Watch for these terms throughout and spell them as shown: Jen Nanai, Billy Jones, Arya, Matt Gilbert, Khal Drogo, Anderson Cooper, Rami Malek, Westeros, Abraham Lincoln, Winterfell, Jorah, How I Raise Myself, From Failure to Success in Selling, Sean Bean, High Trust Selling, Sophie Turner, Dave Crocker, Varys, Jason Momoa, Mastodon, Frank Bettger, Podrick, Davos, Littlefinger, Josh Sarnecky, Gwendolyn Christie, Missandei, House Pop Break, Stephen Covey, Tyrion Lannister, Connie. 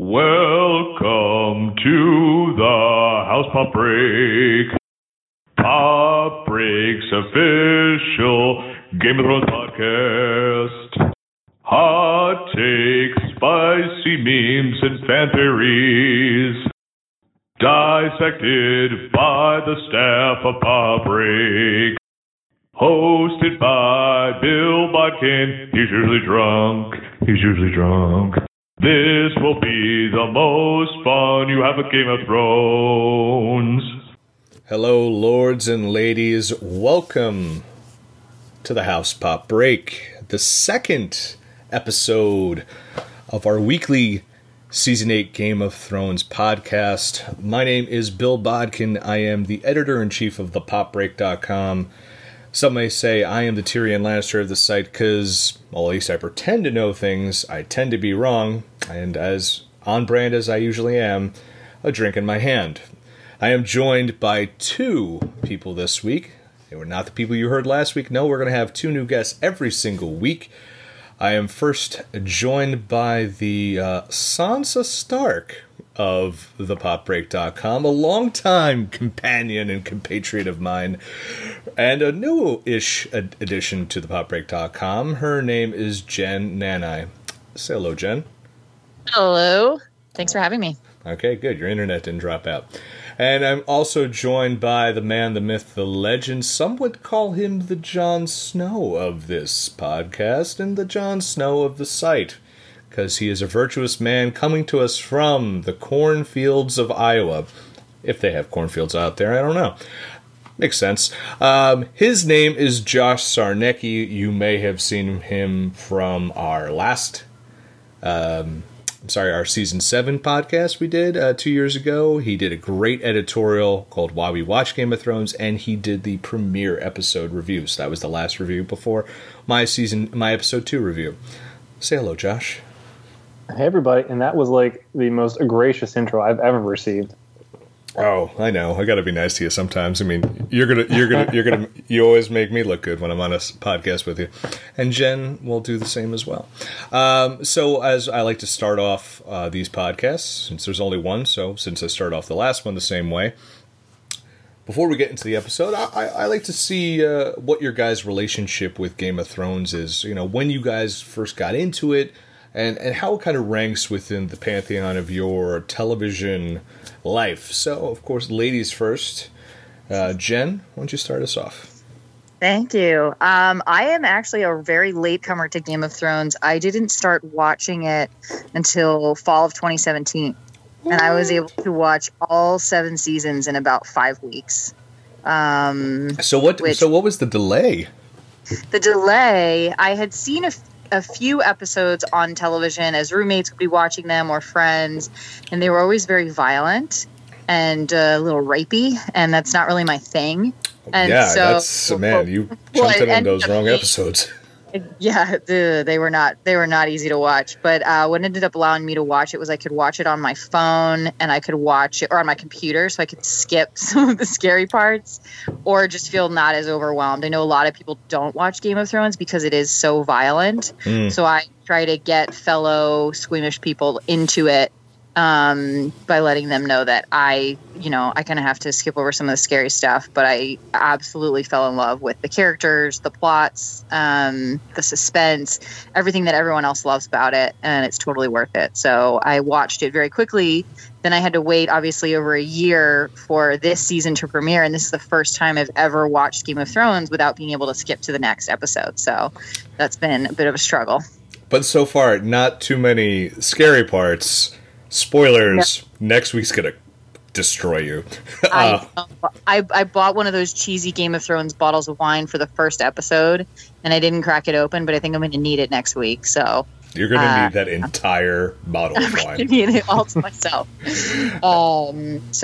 Welcome to the House Pop Break, Pop Break's official Game of Thrones podcast. Hot takes, spicy memes, and fan theories, dissected by the staff of Pop Break. Hosted by Bill Bodkin. He's usually drunk. This will be the most fun you have at Game of Thrones. Hello, lords and ladies. Welcome to the House Pop Break, the second episode of our weekly Season 8 Game of Thrones podcast. My name is Bill Bodkin. I am the editor-in-chief of ThePopBreak.com. Some may say I am the Tyrion Lannister of the site because, well, at least I pretend to know things. I tend to be wrong, and as on-brand as I usually am, a drink in my hand. I am joined by two people this week. They were not the people you heard last week. No, we're going to have two new guests every single week. I am first joined by the Sansa Stark of thepopbreak.com, a longtime companion and compatriot of mine, and a new-ish addition to thepopbreak.com. Her name is Jen Nanai. Say hello, Jen. Hello. Thanks for having me. Okay, good. Your internet didn't drop out. And I'm also joined by the man, the myth, the legend. Some would call him the Jon Snow of this podcast and the Jon Snow of the site, because he is a virtuous man coming to us from the cornfields of Iowa. If they have cornfields out there, I don't know. Makes sense. His name is Josh Sarnecky. You may have seen him from our last, our Season 7 podcast we did 2 years ago. He did a great editorial called Why We Watch Game of Thrones, and he did the premiere episode review. So that was the last review before my episode 2 review. Say hello, Josh. Hey, everybody, and that was, like, the most gracious intro I've ever received. Oh, I know. I got to be nice to you sometimes. I mean, you always make me look good when I'm on a podcast with you, and Jen will do the same as well. So, as I like to start off these podcasts, since there's only one, so since I start off the last one the same way, before we get into the episode, I like to see what your guys' relationship with Game of Thrones is. You know, when you guys first got into it, and how it kind of ranks within the pantheon of your television life. So, of course, ladies first. Jen, why don't you start us off? Thank you. I am actually a very latecomer to Game of Thrones. I didn't start watching it until fall of 2017. What? And I was able to watch all 7 seasons in about 5 weeks. So what was the delay? The delay, I had seen a few episodes on television as roommates would be watching them or friends, and they were always very violent and a little rapey, and that's not really my thing. And yeah, so, you jumped in on those wrong episodes. Yeah, they were not easy to watch. But what ended up allowing me to watch it was I could watch it on my phone, and I could watch it or on my computer, so I could skip some of the scary parts or just feel not as overwhelmed. I know a lot of people don't watch Game of Thrones because it is so violent. Mm. So I try to get fellow squeamish people into it by letting them know that I kind of have to skip over some of the scary stuff, but I absolutely fell in love with the characters, the plots, the suspense, everything that everyone else loves about it, and it's totally worth it. So I watched it very quickly. Then I had to wait, obviously, over a year for this season to premiere, and this is the first time I've ever watched Game of Thrones without being able to skip to the next episode. So that's been a bit of a struggle. But so far, not too many scary parts. Spoilers, no. Next week's going to destroy you. I bought one of those cheesy Game of Thrones bottles of wine for the first episode, and I didn't crack it open, but I think I'm going to need it next week. So you're going to need that entire bottle of wine. I'm going to need it all to myself. So,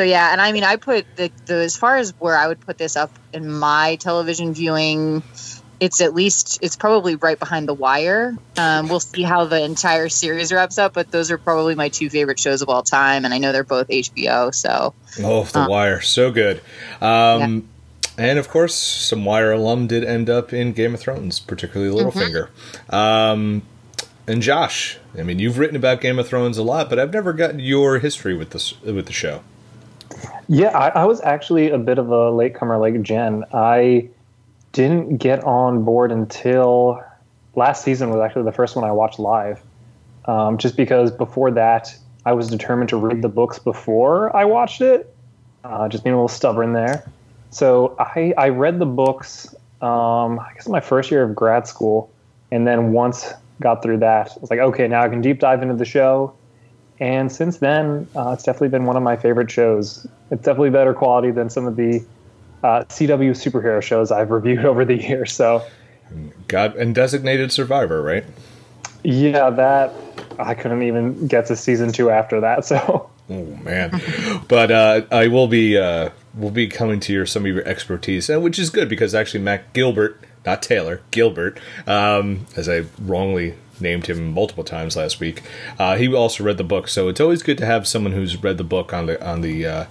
yeah, and I mean, I put the as far as where I would put this up in my television viewing, it's probably right behind The Wire. We'll see how the entire series wraps up, but those are probably my 2 favorite shows of all time, and I know they're both HBO, so. Oh, The Wire, so good. Yeah. And, of course, some Wire alum did end up in Game of Thrones, particularly Littlefinger. Mm-hmm. And Josh, I mean, you've written about Game of Thrones a lot, but I've never gotten your history with this, with the show. Yeah, I was actually a bit of a latecomer like Jen. I didn't get on board until last season was actually the first one I watched live. Just because before that, I was determined to read the books before I watched it. Just being a little stubborn there. So I read the books, I guess my first year of grad school. And then once got through that, I was like, okay, now I can deep dive into the show. And since then, it's definitely been one of my favorite shows. It's definitely better quality than some of the CW superhero shows I've reviewed over the years. So, God, and Designated Survivor, right? Yeah, that I couldn't even get to season 2 after that. So, oh man, but I will be coming to your some of your expertise, which is good because actually Matt Gilbert, not Taylor, Gilbert, as I wrongly named him multiple times last week. He also read the book, so it's always good to have someone who's read the book on the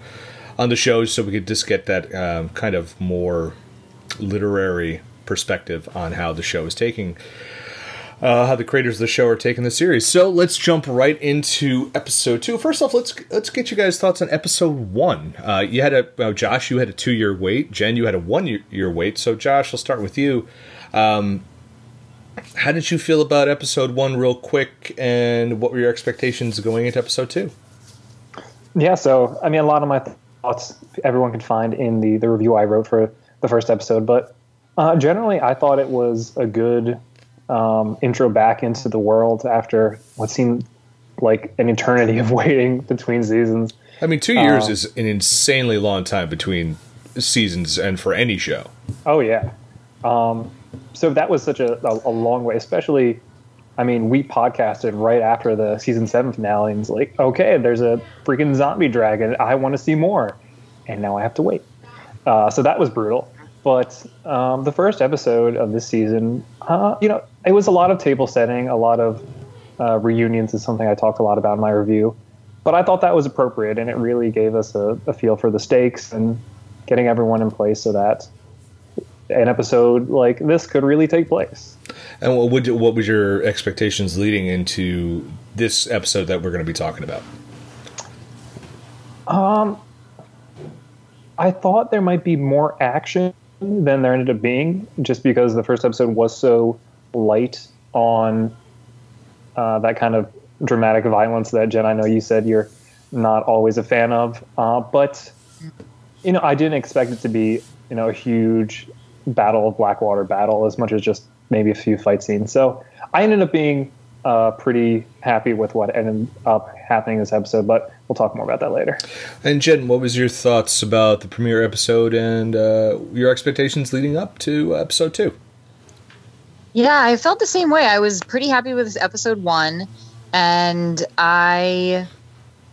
show, so we could just get that kind of more literary perspective on how the show is taking, how the creators of the show are taking the series. So let's jump right into episode 2. First off, let's get you guys' thoughts on episode 1. You had Josh, you had a 2-year wait. Jen, you had a 1-year wait. So Josh, I'll start with you. How did you feel about episode 1 real quick, and what were your expectations going into episode 2? Yeah, so, I mean, a lot of my thoughts everyone can find in the review I wrote for the first episode, but generally I thought it was a good intro back into the world after what seemed like an eternity of waiting between seasons. I mean, 2 years is an insanely long time between seasons and for any show. Oh, yeah. So that was such a long way, especially, I mean, we podcasted right after the season 7 finale, and it's like, okay, there's a freaking zombie dragon. I want to see more. And now I have to wait. So that was brutal. But the first episode of this season, it was a lot of table setting, a lot of reunions is something I talked a lot about in my review. But I thought that was appropriate, and it really gave us a feel for the stakes and getting everyone in place so that an episode like this could really take place. And what was your expectations leading into this episode that we're going to be talking about? I thought there might be more action than there ended up being, just because the first episode was so light on that kind of dramatic violence that, Jen, I know you said you're not always a fan of. But, I didn't expect it to be, a huge Battle of Blackwater battle as much as just maybe a few fight scenes. So I ended up being pretty happy with what ended up happening this episode, but we'll talk more about that later. And Jen, what was your thoughts about the premiere episode and your expectations leading up to episode 2? Yeah, I felt the same way. I was pretty happy with episode 1, and I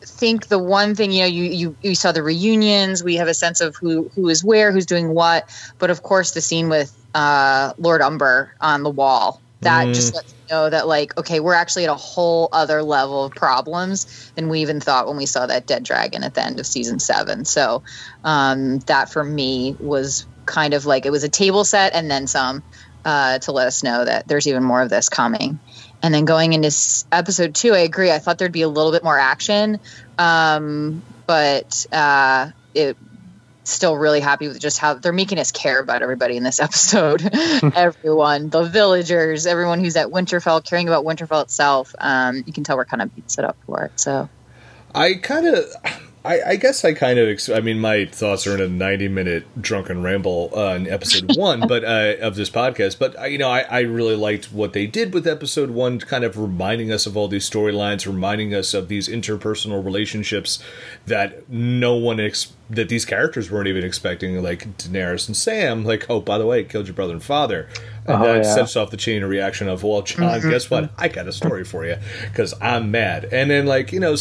think the one thing, you saw the reunions, we have a sense of who is where, who's doing what, but of course the scene with Lord Umber on the wall, that just lets you know that, like, okay, we're actually at a whole other level of problems than we even thought when we saw that dead dragon at the end of season 7. So that for me was kind of like, it was a table set and then some to let us know that there's even more of this coming. And then going into episode 2, I agree. I thought there'd be a little bit more action, but it still really happy with just how they're making us care about everybody in this episode. Everyone, the villagers, everyone who's at Winterfell, caring about Winterfell itself. You can tell we're kind of set up for it. So, my thoughts are in a 90-minute drunken ramble in episode 1, but of this podcast. But I really liked what they did with episode 1, kind of reminding us of all these storylines, reminding us of these interpersonal relationships that that these characters weren't even expecting, like Daenerys and Sam. Like, oh, by the way, killed your brother and father, and that sets off the chain of reaction of, well, John, guess what? I got a story for you because I'm mad. And then, like, so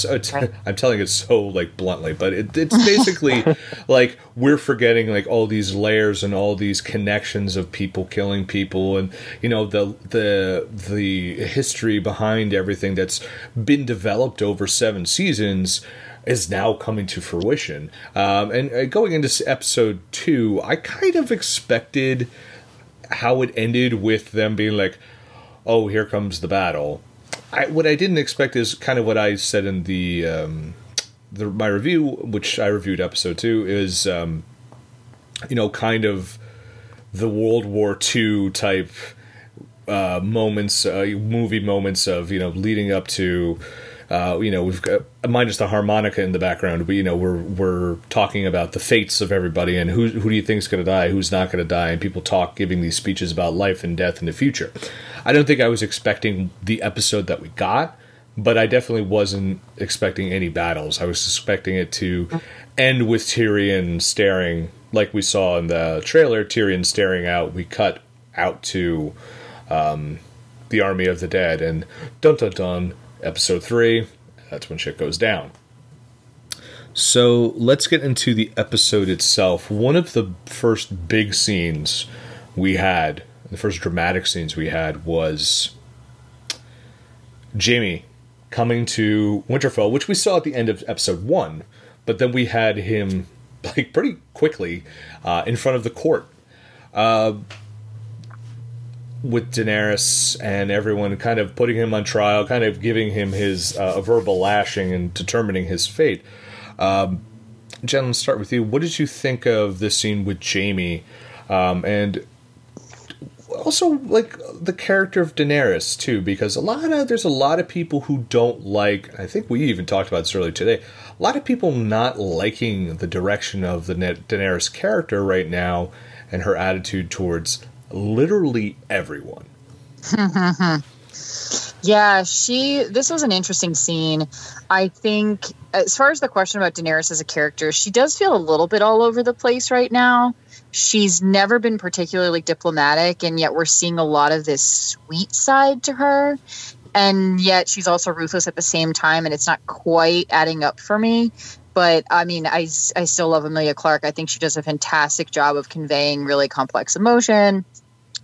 I'm telling it so, like, bluntly, but it's basically like we're forgetting, like, all these layers and all these connections of people killing people, and the history behind everything that's been developed over 7 seasons is now coming to fruition. And going into episode 2, I kind of expected how it ended with them being like, oh, here comes the battle. What I didn't expect is kind of what I said in my review, which I reviewed episode 2, is, kind of the World War II type moments, movie moments of, leading up to, we've got, minus the harmonica in the background, but, we're talking about the fates of everybody and who do you think is going to die, who's not going to die, and people giving these speeches about life and death in the future. I don't think I was expecting the episode that we got, but I definitely wasn't expecting any battles. I was expecting it to end with Tyrion staring, like we saw in the trailer, Tyrion staring out. We cut out to the army of the dead, and dun-dun-dun, episode 3, that's when shit goes down. So let's get into the episode itself. One of the first big scenes we had, the first dramatic scenes we had, was Jamie coming to Winterfell, which we saw at the end of episode 1, but then we had him like pretty quickly in front of the court with Daenerys and everyone kind of putting him on trial, kind of giving him his a verbal lashing and determining his fate. Jen, let's start with you. What did you think of this scene with Jamie, and also like the character of Daenerys too? Because there's a lot of people who don't like, I think we even talked about this earlier today, a lot of people not liking the direction of the Daenerys character right now and her attitude towards literally everyone. Yeah, this was an interesting scene. I think as far as the question about Daenerys as a character, she does feel a little bit all over the place right now. She's never been particularly diplomatic, and yet we're seeing a lot of this sweet side to her. And yet she's also ruthless at the same time, and it's not quite adding up for me. But, I mean, I still love Emilia Clarke. I think she does a fantastic job of conveying really complex emotion.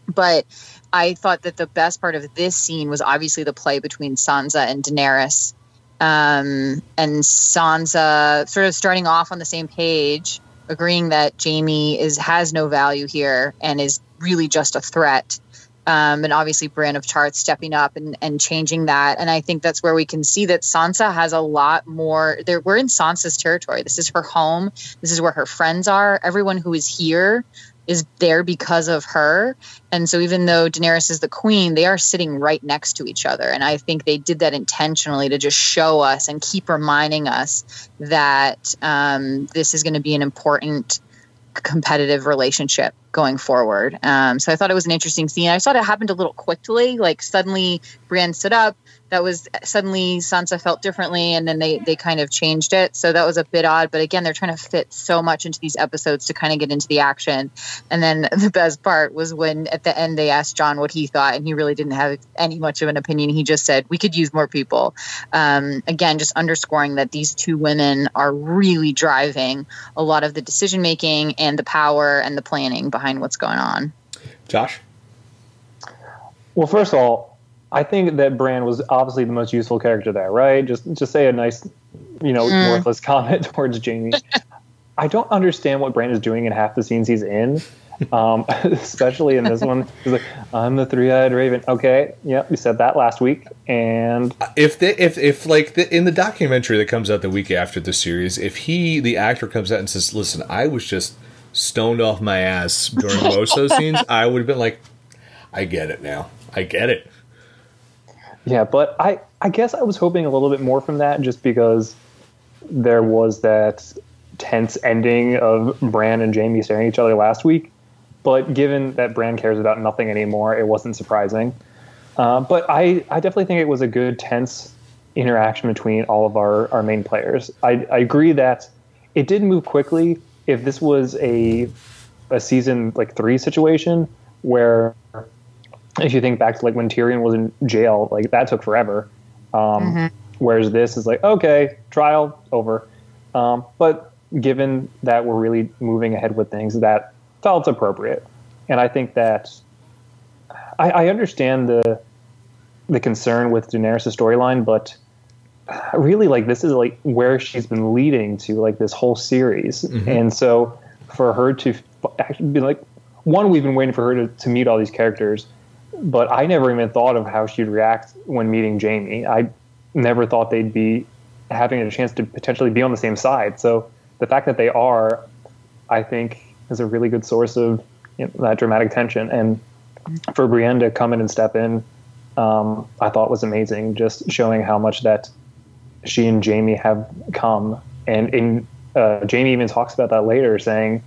But I thought that the best part of this scene was obviously the play between Sansa and Daenerys. And Sansa sort of starting off on the same page, agreeing that Jaime has no value here and is really just a threat. And obviously Bran of Tarth stepping up and changing that. And I think that's where we can see that Sansa has a lot more there. We're in Sansa's territory. This is her home. This is where her friends are. Everyone who is here is there because of her. And so even though Daenerys is the queen, they are sitting right next to each other. And I think they did that intentionally to just show us and keep reminding us that this is going to be an important competitive relationship going forward. So I thought it was an interesting scene. I thought it happened a little quickly, like suddenly Bran stood up. That was suddenly Sansa felt differently, and then they kind of changed it. So that was a bit odd, but again, they're trying to fit so much into these episodes to kind of get into the action. And then the best part was when at the end they asked John what he thought, and he really didn't have any much of an opinion. He just said, we could use more people. Again, just underscoring that these two women are really driving a lot of the decision making and the power and the planning behind what's going on. Josh? Well, first of all, I think that Bran was obviously the most useful character there, right? Just say a nice, worthless comment towards Jamie. I don't understand what Bran is doing in half the scenes he's in, especially in this one. He's like, "I'm the three-eyed raven." Okay, yeah, we said that last week. And if in the documentary that comes out the week after the series, if the actor comes out and says, "Listen, I was just stoned off my ass during most of those scenes," I would have been like, "I get it now. I get it." Yeah, but I guess I was hoping a little bit more from that, just because there was that tense ending of Bran and Jamie staring at each other last week. But given that Bran cares about nothing anymore, it wasn't surprising. But I definitely think it was a good, tense interaction between all of our main players. I agree that it did move quickly. If this was a season 3 situation where... if you think back to when Tyrion was in jail, that took forever. Whereas this is okay, trial over. But given that we're really moving ahead with things, that felt appropriate. And I think that I understand the concern with Daenerys' storyline, but really this is where she's been leading to this whole series. And so for her to actually be 1, we've been waiting for her to meet all these characters. But I never even thought of how she'd react when meeting Jamie. I never thought they'd be having a chance to potentially be on the same side. So the fact that they are, I think, is a really good source of, you know, that dramatic tension. And for Brienne to come in and step in, I thought was amazing, just showing how much that she and Jamie have come. And in Jamie even talks about that later, saying,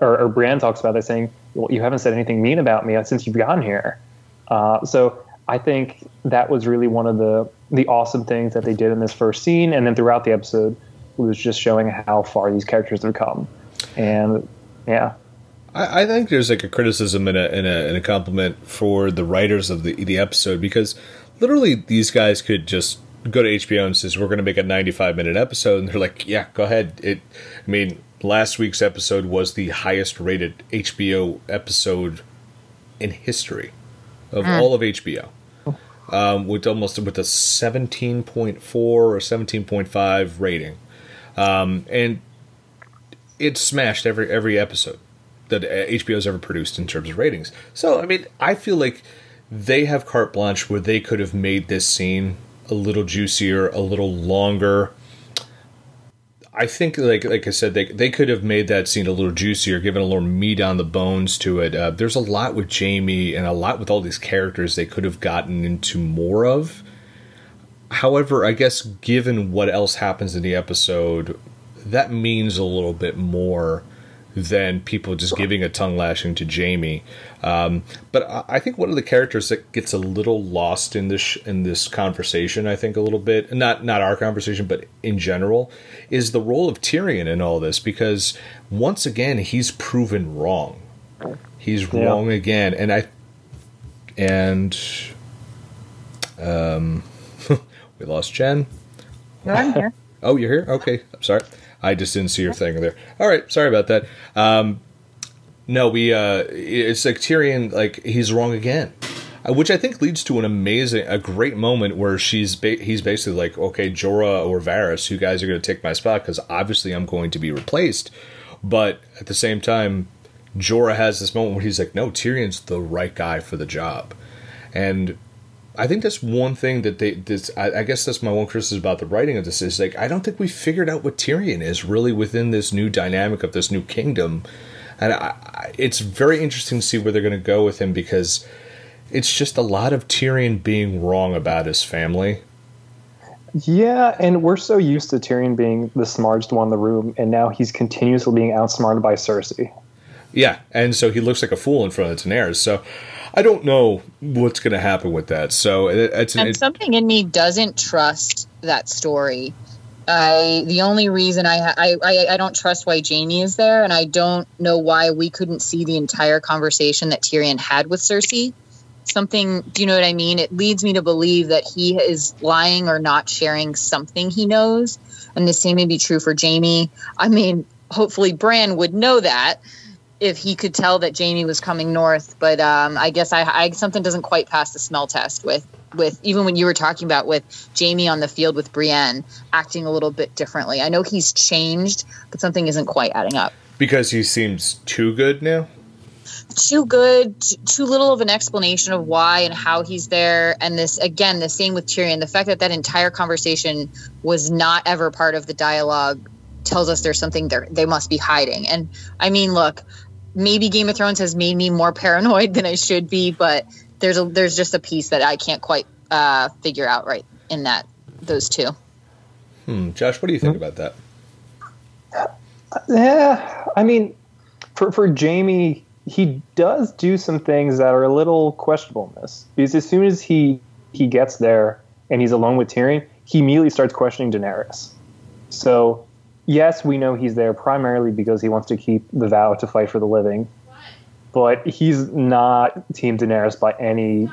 or Brienne talks about that, saying, well, you haven't said anything mean about me since you've gotten here. So I think that was really one of the awesome things that they did in this first scene. And then throughout the episode, it was just showing how far these characters have come. And yeah. I think there's like a criticism and a compliment for the writers of the episode, because literally these guys could just go to HBO and says, we're going to make a 95-minute episode. And they're like, yeah, go ahead. Last week's episode was the highest rated HBO episode in history of all of HBO, with a 17.4 or 17.5 rating. And it smashed every episode that HBO's ever produced in terms of ratings. So, I feel like they have carte blanche where they could have made this scene a little juicier, a little longer. I think, like I said, they could have made that scene a little juicier, given a little meat on the bones to it. There's a lot with Jamie and a lot with all these characters they could have gotten into more of. However, I guess given what else happens in the episode, that means a little bit more than people just giving a tongue lashing to Jamie. But I think one of the characters that gets a little lost in this conversation, I think a little bit, not our conversation, but in general, is the role of Tyrion in all this, because once again, he's proven wrong. He's wrong again. And we lost Jen. No, I'm here. Oh, you're here? Okay. I'm sorry. I just didn't see your thing there. All right. Sorry about that. It's like Tyrion, like he's wrong again, which I think leads to a great moment where he's basically like, okay, Jorah or Varys, you guys are going to take my spot because obviously I'm going to be replaced. But at the same time, Jorah has this moment where he's like, no, Tyrion's the right guy for the job. And I think that's one thing that that's my one criticism about the writing of this is, like, I don't think we figured out what Tyrion is really within this new dynamic of this new kingdom. And it's very interesting to see where they're going to go with him, because it's just a lot of Tyrion being wrong about his family. Yeah, and we're so used to Tyrion being the smartest one in the room, and now he's continuously being outsmarted by Cersei. Yeah, and so he looks like a fool in front of Daenerys, so I don't know what's going to happen with that. So something in me doesn't trust that story. The only reason I don't trust why Jamie is there, and I don't know why we couldn't see the entire conversation that Tyrion had with Cersei. Something, do you know what I mean? It leads me to believe that he is lying or not sharing something he knows. And the same may be true for Jamie. Hopefully Bran would know that if he could tell that Jamie was coming north. But I guess I something doesn't quite pass the smell test with even when you were talking about with Jamie on the field with Brienne acting a little bit differently. I know he's changed, but something isn't quite adding up. Because he seems too good now? Too good, too little of an explanation of why and how he's there. And this, again, the same with Tyrion. The fact that entire conversation was not ever part of the dialogue tells us there's something there they must be hiding. And look, maybe Game of Thrones has made me more paranoid than I should be, but there's just a piece that I can't quite figure out right in those two. Josh, what do you think about that? Yeah, for Jamie, he does do some things that are a little questionable in this, because as soon as he gets there and he's alone with Tyrion, he immediately starts questioning Daenerys. So yes, we know he's there primarily because he wants to keep the vow to fight for the living. But he's not Team Daenerys by any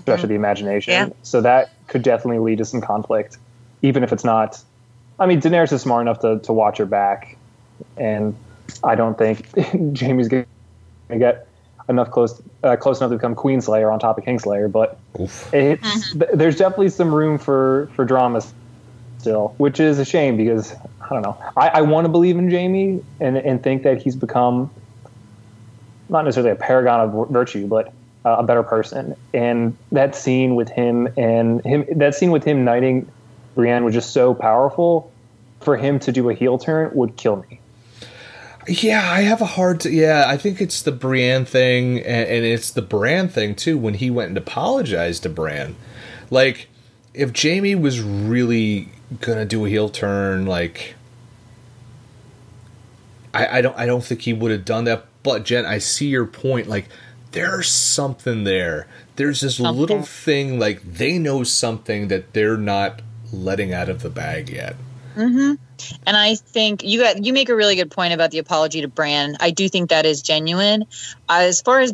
stretch of the imagination. Yeah. So that could definitely lead to some conflict, even if it's not. Daenerys is smart enough to watch her back. And I don't think Jaime's going to get enough close enough to become Queenslayer on top of Kingslayer. But there's definitely some room for drama still, which is a shame because, I don't know, I want to believe in Jamie and think that he's become not necessarily a paragon of virtue, but a better person. And that scene with him knighting Brienne was just so powerful. For him to do a heel turn would kill me. Yeah, I have a hard... I think it's the Brienne thing, and it's the Bran thing, too, when he went and apologized to Bran. Like, if Jamie was really gonna do a heel turn, like... I don't think he would have done that, but, Jen, I see your point. Like, there's something there. There's this little thing, like, they know something that they're not letting out of the bag yet. Mm-hmm. And I think you make a really good point about the apology to Bran. I do think that is genuine. As far as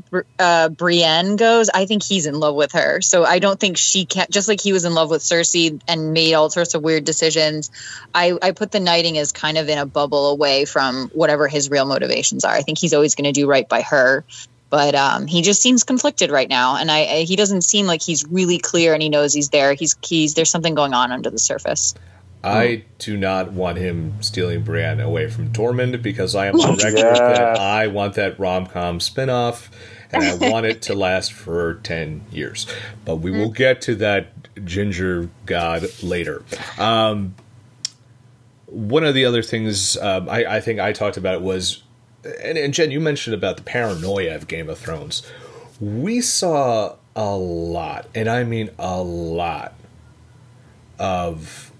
Brienne goes, I think he's in love with her. So I don't think she can, just like he was in love with Cersei and made all sorts of weird decisions. I put the knighting as kind of in a bubble away from whatever his real motivations are. I think he's always going to do right by her. But he just seems conflicted right now. And he doesn't seem like he's really clear and he knows he's there. There's something going on under the surface. I do not want him stealing Brienne away from Tormund because I am on record that I want that rom-com spinoff, and I want it to last for 10 years. But we will get to that ginger god later. One of the other things I think I talked about was, and Jen, you mentioned about the paranoia of Game of Thrones. We saw a lot, and I mean a lot, of...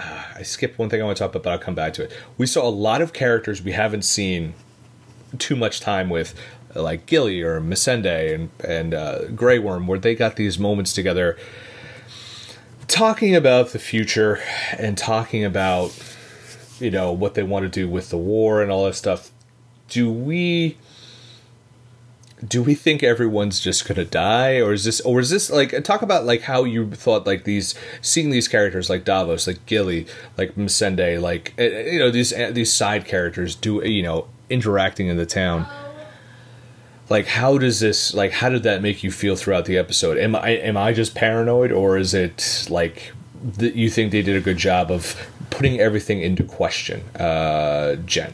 I skipped one thing I want to talk about, but I'll come back to it. We saw a lot of characters we haven't seen too much time with, like Gilly or Missandei and Grey Worm, where they got these moments together talking about the future and talking about, you know, what they want to do with the war and all that stuff. Do we think everyone's just going to die, or is this like, talk about like how you thought, like seeing these characters like Davos, like Gilly, like Missandei, like, you know, these side characters do, you know, interacting in the town. Like, how did that make you feel throughout the episode? Am I just paranoid, or is it like you think they did a good job of putting everything into question? Jen.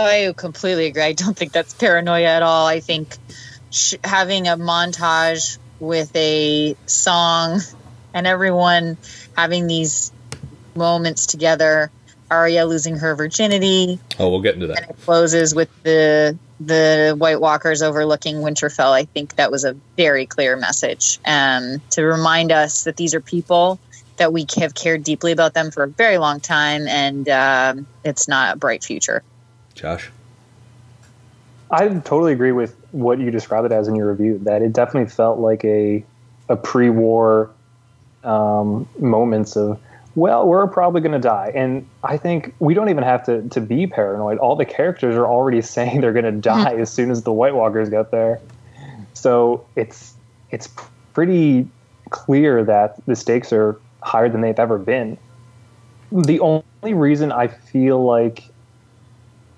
I completely agree. I don't think that's paranoia at all. I think having a montage with a song and everyone having these moments together, Arya losing her virginity. Oh, we'll get into that. And it closes with the White Walkers overlooking Winterfell. I think that was a very clear message to remind us that these are people that we have cared deeply about them for a very long time, and it's not a bright future. Josh? I totally agree with what you described it as in your review, that it definitely felt like a pre-war moments of, well, we're probably going to die. And I think we don't even have to be paranoid. All the characters are already saying they're going to die as soon as the White Walkers get there. So it's pretty clear that the stakes are higher than they've ever been. The only reason I feel like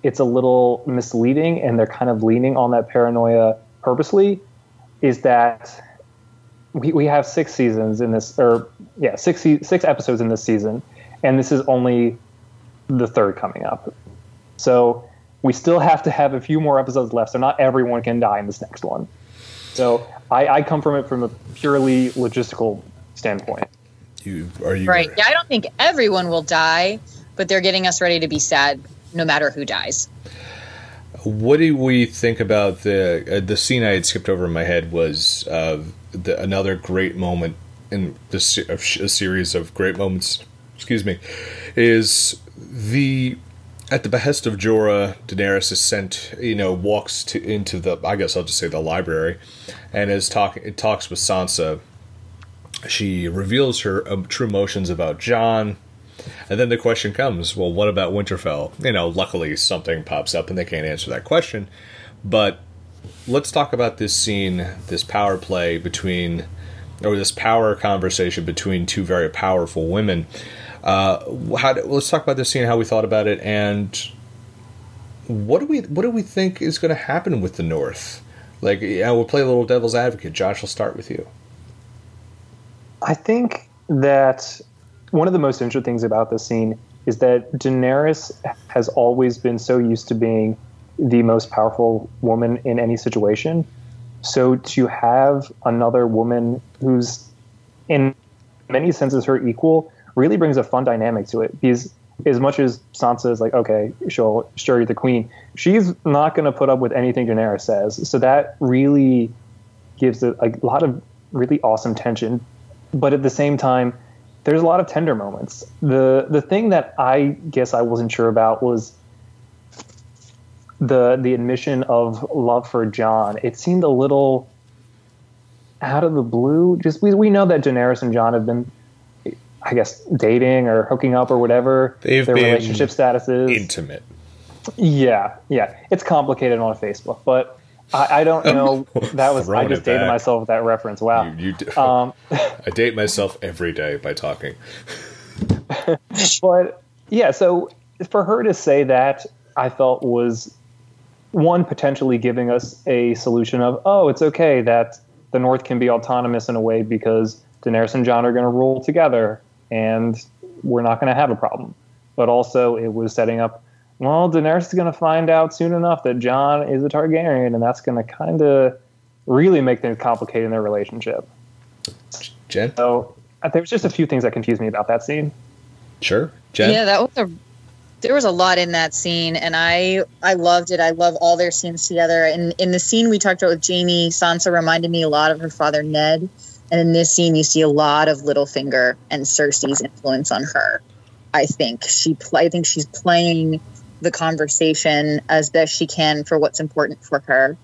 it's a little misleading and they're kind of leaning on that paranoia purposely is that we have six episodes in this season, and this is only the third coming up. So we still have to have a few more episodes left, so not everyone can die in this next one. So I come from it from a purely logistical standpoint. Are you right? Yeah, I don't think everyone will die, but they're getting us ready to be sad no matter who dies. What do we think about the scene I had skipped over in my head was another great moment in this series of great moments, excuse me, is at the behest of Jorah, Daenerys is sent, you know, walks into the, I guess I'll just say the library, and talks with Sansa. She reveals her true emotions about Jon. And then the question comes, well, what about Winterfell? You know, luckily something pops up and they can't answer that question. But let's talk about this scene, this power play this power conversation between two very powerful women. Let's talk about this scene, how we thought about it, and what do we think is going to happen with the North? Like, yeah, we'll play a little devil's advocate. Josh, I'll start with you. I think that... one of the most interesting things about this scene is that Daenerys has always been so used to being the most powerful woman in any situation So to have another woman who's in many senses her equal really brings a fun dynamic to it, because as much as Sansa is like, okay, sure, you're the queen, she's not going to put up with anything Daenerys says. So that really gives it a lot of really awesome tension. But at the same time, there's a lot of tender moments. The thing that I guess I wasn't sure about was the admission of love for Jon. It seemed a little out of the blue. Just we know that Daenerys and Jon have been, I guess, dating or hooking up or whatever their relationship status is. Intimate. Yeah. It's complicated on Facebook, but I don't know. That was I just dated myself with that reference. Wow. You do. I date myself every day by talking. But yeah, so for her to say that, I felt was one, potentially giving us a solution of, oh, it's okay that the North can be autonomous in a way because Daenerys and Jon are going to rule together and we're not going to have a problem. But also it was setting up, well, Daenerys is going to find out soon enough that Jon is a Targaryen, and that's going to kind of really make things complicated in their relationship. Jen? So there was just a few things that confused me about that scene. Sure. Jen? Yeah, there was a lot in that scene, and I loved it. I love all their scenes together. And in the scene we talked about with Jamie, Sansa reminded me a lot of her father, Ned. And in this scene, you see a lot of Littlefinger and Cersei's influence on her. I think she's playing the conversation as best she can for what's important for her.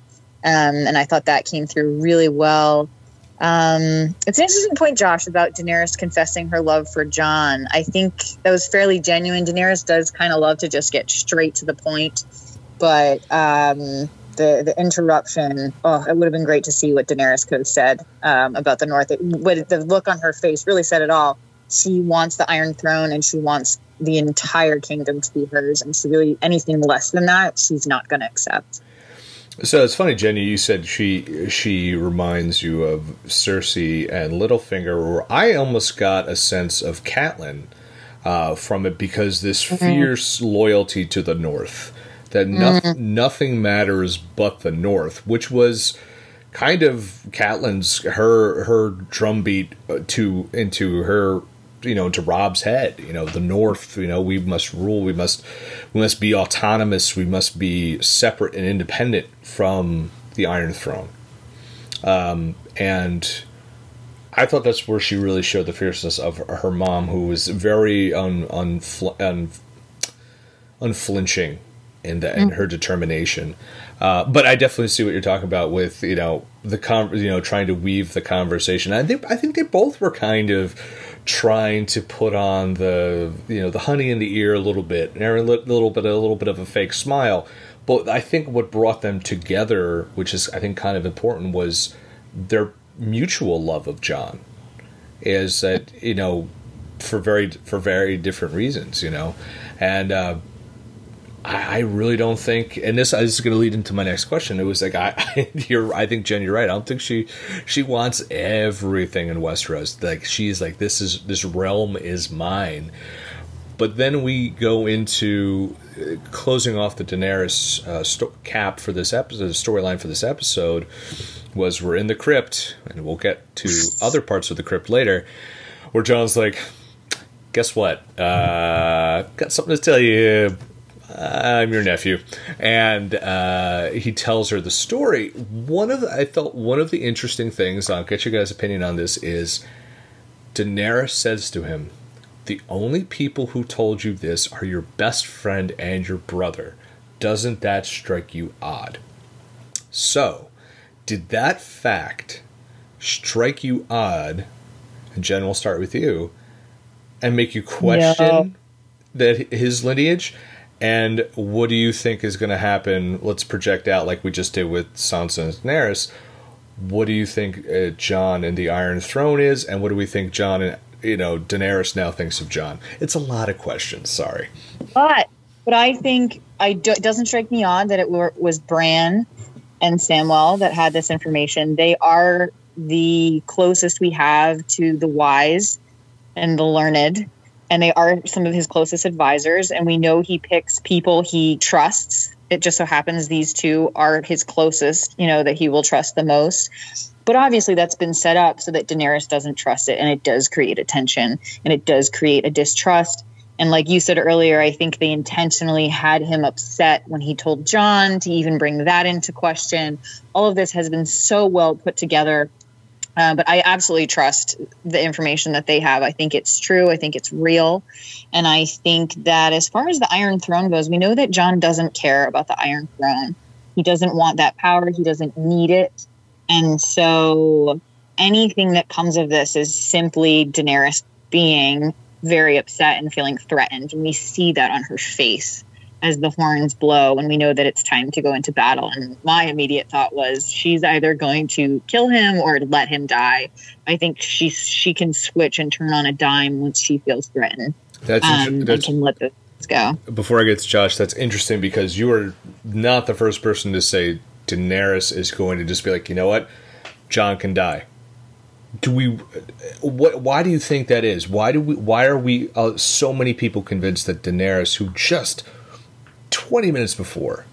And I thought that came through really well. It's an interesting point, Josh, about Daenerys confessing her love for Jon. I think that was fairly genuine. Daenerys does kind of love to just get straight to the point, but the interruption, it would have been great to see what Daenerys could have said about the North. The look on her face really said it all. She wants the Iron Throne, and she wants the entire kingdom to be hers, and she really, anything less than that, she's not going to accept. So it's funny, Jenny, you said she reminds you of Cersei and Littlefinger, where I almost got a sense of Catelyn from it, because this fierce loyalty to the North, that nothing matters but the North, which was kind of Catelyn's her drumbeat into her, into Rob's head, the North, we must rule, we must be autonomous, we must be separate and independent from the Iron Throne. And I thought that's where she really showed the fierceness of her mom, who was very unflinching in her determination. But I definitely see what you're talking about with, trying to weave the conversation. I think they both were kind of trying to put on the honey in the ear a little bit, and a little bit of a fake smile. But I think what brought them together, which is, I think, kind of important, was their mutual love of Jon. Is that, for very different reasons, and. I really don't think, and this is going to lead into my next question. It was like, I think, Jen, you're right. I don't think she wants everything in Westeros. Like, she's like, this realm is mine. But then we go into closing off the Daenerys cap for this episode. The storyline for this episode was, we're in the crypt, and we'll get to other parts of the crypt later, where Jon's like, guess what? Got something to tell you. I'm your nephew, and he tells her the story. I felt one of the interesting things, I'll get you guys' opinion on this, is Daenerys says to him, "The only people who told you this are your best friend and your brother. Doesn't that strike you odd?" So, did that fact strike you odd? And Jen, we'll start with you, and make you question that his lineage. And what do you think is going to happen? Let's project out, like we just did with Sansa and Daenerys. What do you think Jon and the Iron Throne is? And what do we think Jon and, Daenerys now thinks of Jon? It's a lot of questions, sorry. But I think it doesn't strike me odd that it was Bran and Samwell that had this information. They are the closest we have to the wise and the learned. and they are some of his closest advisors. And we know he picks people he trusts. It just so happens these two are his closest, you know, that he will trust the most. But obviously that's been set up so that Daenerys doesn't trust it, and it does create a tension, and it does create a distrust. And like you said earlier, I think they intentionally had him upset when he told Jon to even bring that into question. All of this has been so well put together. But I absolutely trust the information that they have. I think it's true. I think it's real. And I think that as far as the Iron Throne goes, we know that Jon doesn't care about the Iron Throne. He doesn't want that power. He doesn't need it. And so anything that comes of this is simply Daenerys being very upset and feeling threatened. And we see that on her face as the horns blow, and we know that it's time to go into battle. And my immediate thought was she's either going to kill him or let him die. I think she can switch and turn on a dime once she feels threatened. That's and can let this go. Before I get to Josh, that's interesting because you are not the first person to say Daenerys is going to just be like, you know what, Jon can die. Why do you think that is? Why are we so many people convinced that Daenerys, who just 20 minutes before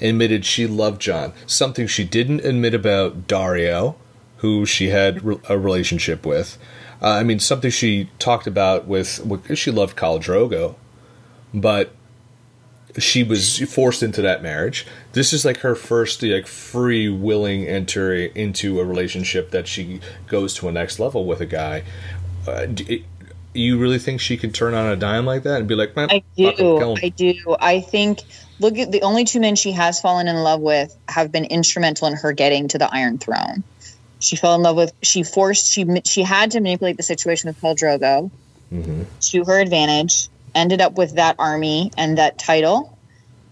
admitted she loved Jon, something she didn't admit about Dario, who she had a relationship with. I mean, something she talked about with she loved Khal Drogo, but she was forced into that marriage. This is like her first free willing entry into a relationship that she goes to a next level with a guy. You really think she can turn on a dime like that and be like, man? I do. I think, look, at the only two men she has fallen in love with have been instrumental in her getting to the Iron Throne. She fell in love with, she had to manipulate the situation with Khal Drogo to her advantage, ended up with that army and that title.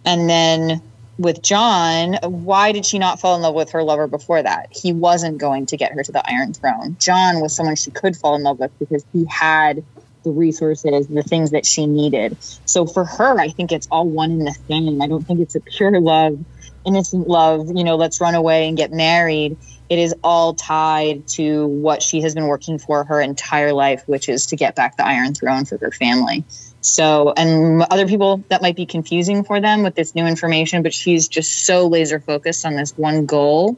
And then with Jon, why did she not fall in love with her lover before that? He wasn't going to get her to the Iron Throne. Jon was someone she could fall in love with because he had the resources, the things that she needed. So for her, I think it's all one and the same. I don't think it's a pure love, innocent love, let's run away and get married. It is all tied to what she has been working for her entire life, which is to get back the Iron Throne for her family. So, and other people, that might be confusing for them with this new information, but she's just so laser focused on this one goal.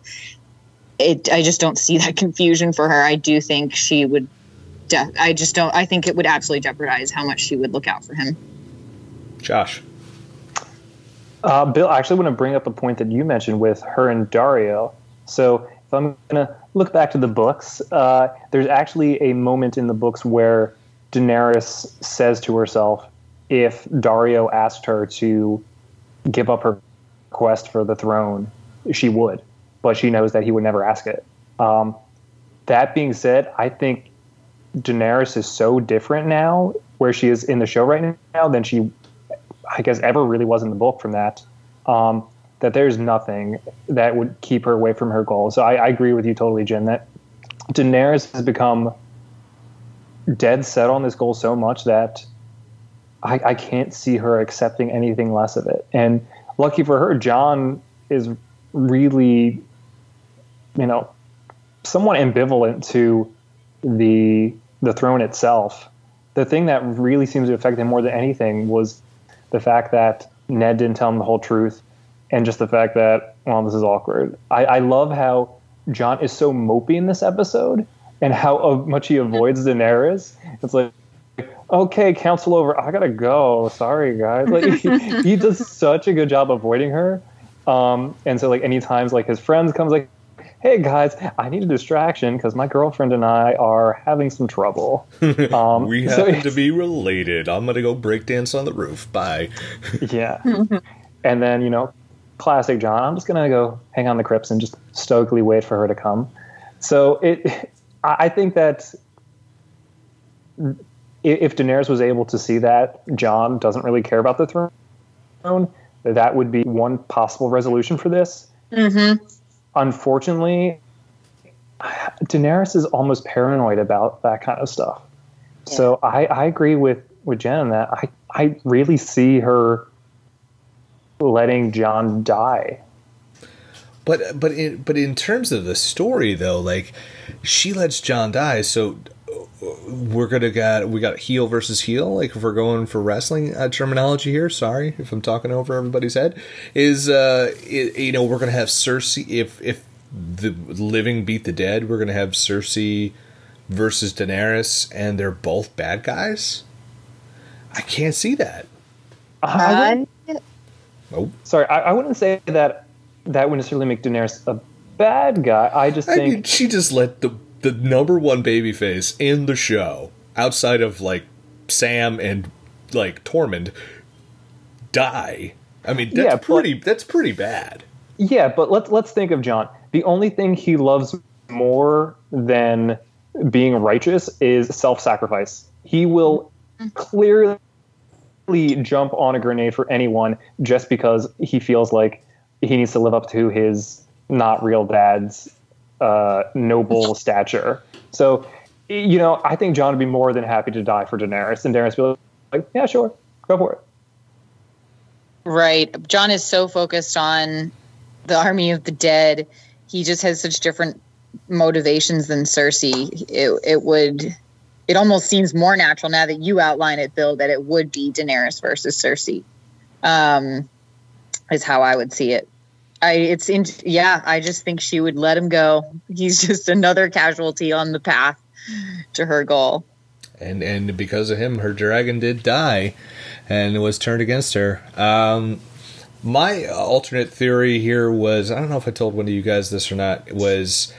I just don't see that confusion for her. I do think she would, I think it would absolutely jeopardize how much she would look out for him. Josh. Bill, I actually want to bring up a point that you mentioned with her and Dario. So if I'm going to look back to the books, there's actually a moment in the books where Daenerys says to herself, if Dario asked her to give up her quest for the throne, she would, but she knows that he would never ask it. That being said, I think Daenerys is so different now where she is in the show right now than she, I guess, ever really was in the book from that, that there's nothing that would keep her away from her goal. So I agree with you totally, Jen, that Daenerys has become dead set on this goal so much that I can't see her accepting anything less of it. And lucky for her, Jon is really, somewhat ambivalent to the throne itself. The thing that really seems to affect him more than anything was the fact that Ned didn't tell him the whole truth, and just the fact that, well, this is awkward. I love how Jon is so mopey in this episode, and how much he avoids Daenerys. It's like, okay, council over. I gotta go. Sorry, guys. Like he does such a good job avoiding her. And so, any times his friends comes, hey guys, I need a distraction because my girlfriend and I are having some trouble. We happen to be related. I'm gonna go breakdance on the roof. Bye. Yeah. And then classic Jon. I'm just gonna go hang on the crypts and just stoically wait for her to come. So I think that if Daenerys was able to see that Jon doesn't really care about the throne, that would be one possible resolution for this. Mm-hmm. Unfortunately, Daenerys is almost paranoid about that kind of stuff. Yeah. So I agree with Jen on that. I really see her letting Jon die. But in terms of the story, though, she lets Jon die, so we got heel versus heel. Like if we're going for wrestling terminology here, sorry if I'm talking over everybody's head. Is we're gonna have Cersei if the living beat the dead. We're gonna have Cersei versus Daenerys, and they're both bad guys. I can't see that. I wouldn't say that would necessarily make Daenerys a bad guy. I just think she just let the number one babyface in the show, outside of like Sam and like Tormund, die. I mean, that's pretty bad. Yeah, but let's think of Jon. The only thing he loves more than being righteous is self-sacrifice. He will clearly jump on a grenade for anyone just because he feels like he needs to live up to his not real dad's noble stature. So, I think Jon would be more than happy to die for Daenerys, and Daenerys would be like, yeah, sure, go for it. Right. Jon is so focused on the army of the dead. He just has such different motivations than Cersei. It almost seems more natural now that you outline it, Bill, that it would be Daenerys versus Cersei, is how I would see it. I just think she would let him go. He's just another casualty on the path to her goal. And because of him, her dragon did die, and it was turned against her. My alternate theory here was, I don't know if I told one of you guys this or not, was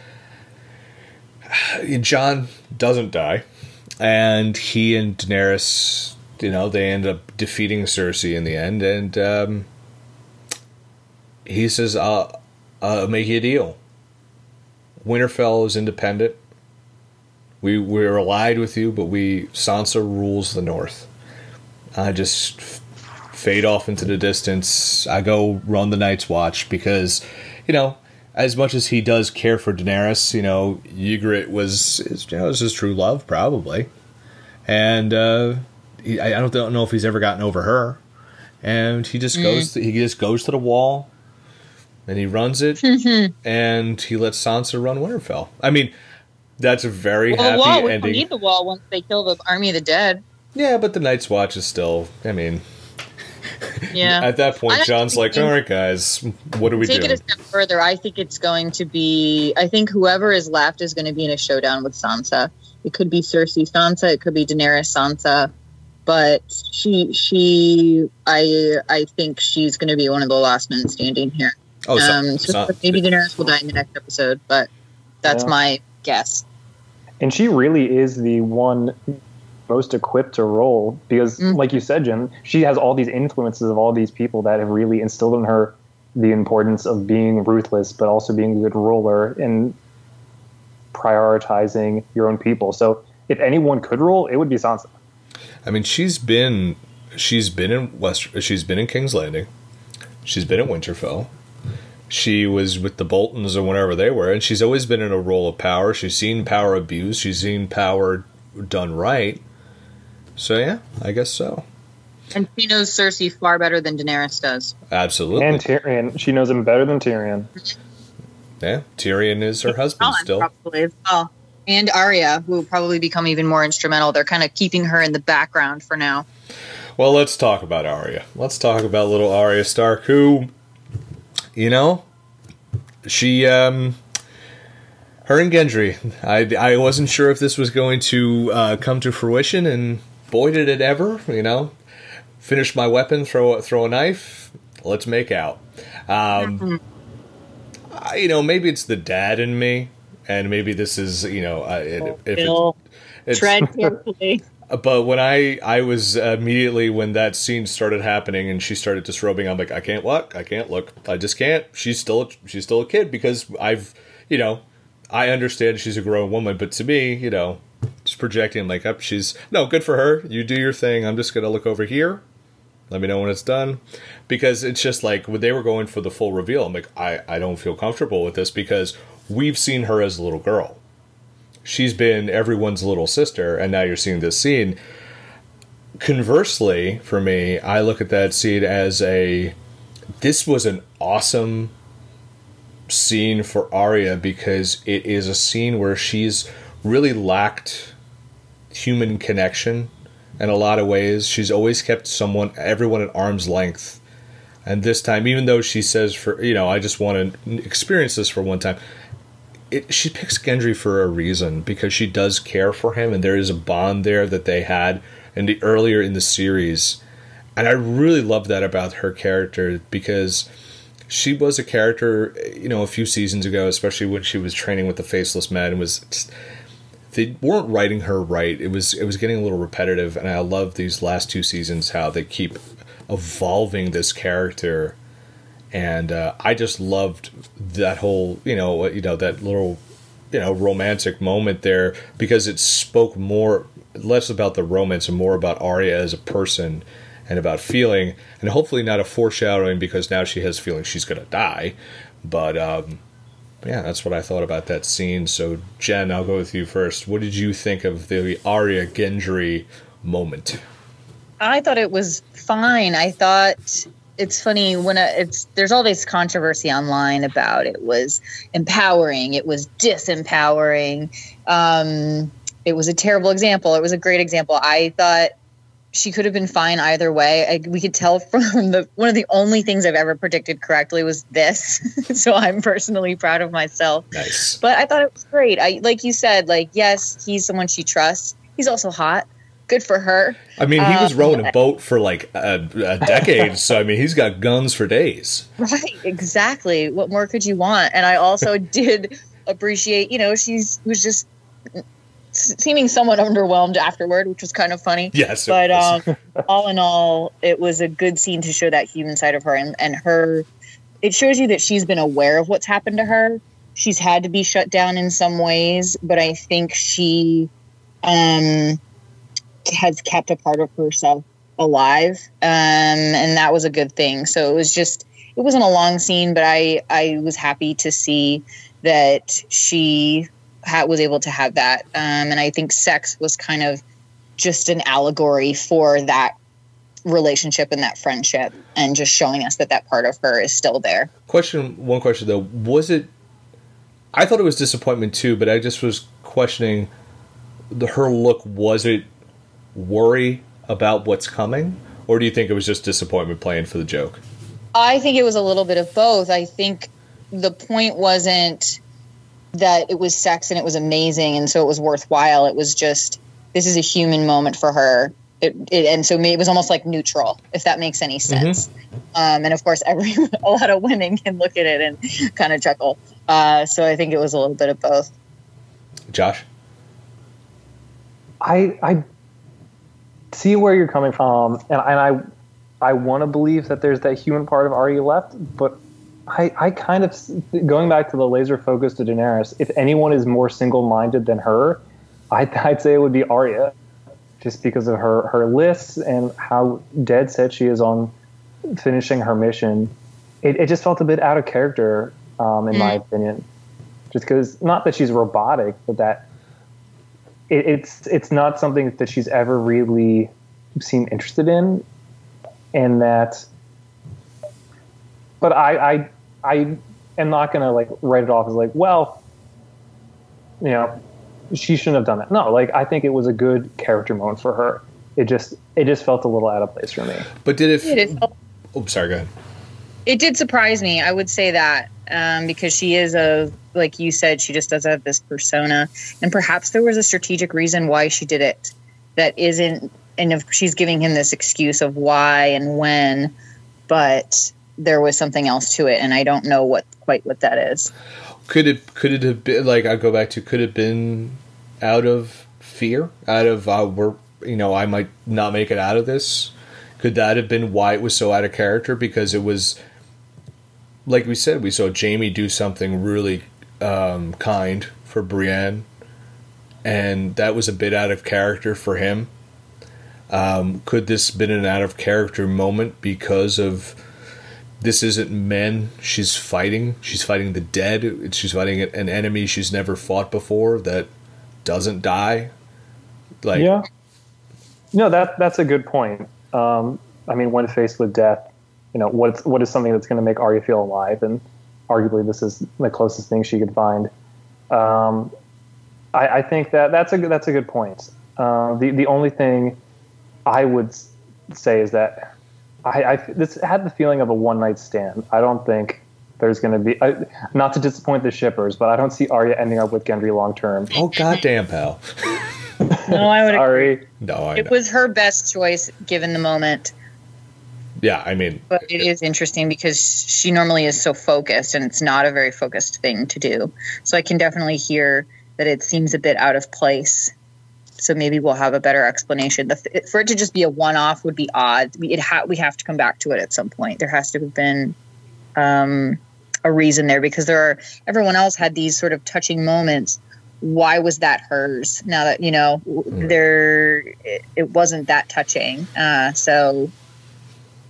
Jon doesn't die, and he and Daenerys, they end up defeating Cersei in the end, and he says, I'll make you a deal. Winterfell is independent. We're allied with you, but Sansa rules the North. I just fade off into the distance. I go run the Night's Watch because, as much as he does care for Daenerys, Ygritte was his true love, probably. And I don't know if he's ever gotten over her. And he just goes to the wall, and he runs it, and he lets Sansa run Winterfell. I mean, that's a very happy ending. We don't need the wall once they kill the army of the dead. Yeah, but the Night's Watch is still, I mean... Yeah. At that point, Jon's like, all right, guys, what do we do? Take it a step further. I think it's going to be... I think whoever is left is going to be in a showdown with Sansa. It could be Cersei Sansa. It could be Daenerys Sansa. But I think she's going to be one of the last men standing here. Oh, maybe Daenerys will die in the next episode, but that's my guess. And she really is the one most equipped to roll because, like you said, Jen, she has all these influences of all these people that have really instilled in her the importance of being ruthless, but also being a good ruler and prioritizing your own people. So if anyone could roll, it would be Sansa. I mean, she's been in King's Landing. She's been in Winterfell. She was with the Boltons or whenever they were, and she's always been in a role of power. She's seen power abused. She's seen power done right. So, yeah, I guess so. And she knows Cersei far better than Daenerys does. Absolutely. And Tyrion. She knows him better than Tyrion. Yeah, Tyrion is her husband still. Probably as well. And Arya, who will probably become even more instrumental. They're kind of keeping her in the background for now. Well, let's talk about Arya. Let's talk about little Arya Stark, who, she... Her and Gendry. I wasn't sure if this was going to come to fruition, and boy did it ever, Finish my weapon, throw a knife, let's make out. Maybe it's the dad in me, and maybe this is, tread carefully. But when I was immediately when that scene started happening and she started disrobing, I'm like, I can't walk, I can't look, I just can't. She's still a kid because I understand she's a grown woman, but to me, just projecting like up, good for her. You do your thing. I'm just going to look over here. Let me know when it's done. Because it's just like when they were going for the full reveal, I'm like, I don't feel comfortable with this because we've seen her as a little girl. She's been everyone's little sister, and now you're seeing this scene. Conversely, for me, I look at that scene as this was an awesome scene for Arya because it is a scene where she's really lacked human connection in a lot of ways. She's always kept everyone at arm's length. And this time, even though she says, I just want to experience this for one time, she picks Gendry for a reason, because she does care for him, and there is a bond there that they had earlier in the series. And I really love that about her character, because she was a character, a few seasons ago, especially when she was training with the Faceless Men, they weren't writing her right. It was getting a little repetitive, and I love these last two seasons how they keep evolving this character, and I just loved that whole that little romantic moment there, because it spoke less about the romance and more about Arya as a person and about feeling, and hopefully not a foreshadowing, because now she has feelings she's gonna die. But yeah, that's what I thought about that scene. So Jen, I'll go with you first. What did you think of the Arya Gendry moment? I thought it was fine. I thought it's funny when there's all this controversy online about it was empowering, it was disempowering. It was a terrible example. It was a great example. I thought she could have been fine either way. We could tell from one of the only things I've ever predicted correctly was this. So I'm personally proud of myself. Nice. But I thought it was great. Like you said, yes, he's someone she trusts. He's also hot. Good for her. I mean, he was rowing a boat for a decade, so I mean, he's got guns for days. Right, exactly. What more could you want? And I also did appreciate, she was just seeming somewhat underwhelmed afterward, which was kind of funny. Yes. But all in all, it was a good scene to show that human side of her, and her. It shows you that she's been aware of what's happened to her. She's had to be shut down in some ways, but I think she has kept a part of herself alive, and that was a good thing. So it wasn't a long scene, but I was happy to see that she was able to have that, and I think sex was kind of just an allegory for that relationship and that friendship, and just showing us that part of her is still there. One question though, was it? I thought it was disappointment too, but I just was questioning her look. Was it worry about what's coming, or do you think it was just disappointment playing for the joke? I think it was a little bit of both. I think the point wasn't that it was sex and it was amazing and so it was worthwhile. It was just, this is a human moment for her. And so it was almost like neutral, if that makes any sense. Mm-hmm. And of course, a lot of women can look at it and kind of chuckle. So I think it was a little bit of both. Josh? I see where you're coming from, and I want to believe that there's that human part of Arya left, but I kind of, going back to the laser focus to Daenerys, if anyone is more single-minded than her, I'd say it would be Arya, just because of her lists and how dead set she is on finishing her mission. It just felt a bit out of character, in my opinion, just because, not that she's robotic, but that it's not something that she's ever really seemed interested in, and that. But I am not gonna write it off as she shouldn't have done that. No, I think it was a good character moment for her. It just felt a little out of place for me. But did it? Oh, sorry. Go ahead. It did surprise me. I would say that because she is like you said, she just does have this persona, and perhaps there was a strategic reason why she did it that isn't. And if she's giving him this excuse of why and when, but there was something else to it, and I don't know quite what that is. Could it have been I go back to? Could it have been out of fear, out of I might not make it out of this. Could that have been why it was so out of character? Because it was, like we said, we saw Jamie do something really kind for Brienne, and that was a bit out of character for him. Could this have been an out of character moment because of? This isn't men she's fighting. She's fighting the dead. She's fighting an enemy she's never fought before that doesn't die. Yeah. No, that's a good point. When faced with death, what is something that's going to make Arya feel alive? And arguably this is the closest thing she could find. I think that's a good point. The only thing I would say is that this had the feeling of a one-night stand. I don't think there's going to be... not to disappoint the shippers, but I don't see Arya ending up with Gendry long-term. Oh, goddamn, pal. No, I would agree. No, it was her best choice given the moment. Yeah, I mean... But it is interesting because she normally is so focused, and it's not a very focused thing to do. So I can definitely hear that it seems a bit out of place. So maybe we'll have a better explanation. For it to just be a one-off would be odd. We have to come back to it at some point. There has to have been a reason there, because everyone else had these sort of touching moments. Why was that hers? Now that, it wasn't that touching. So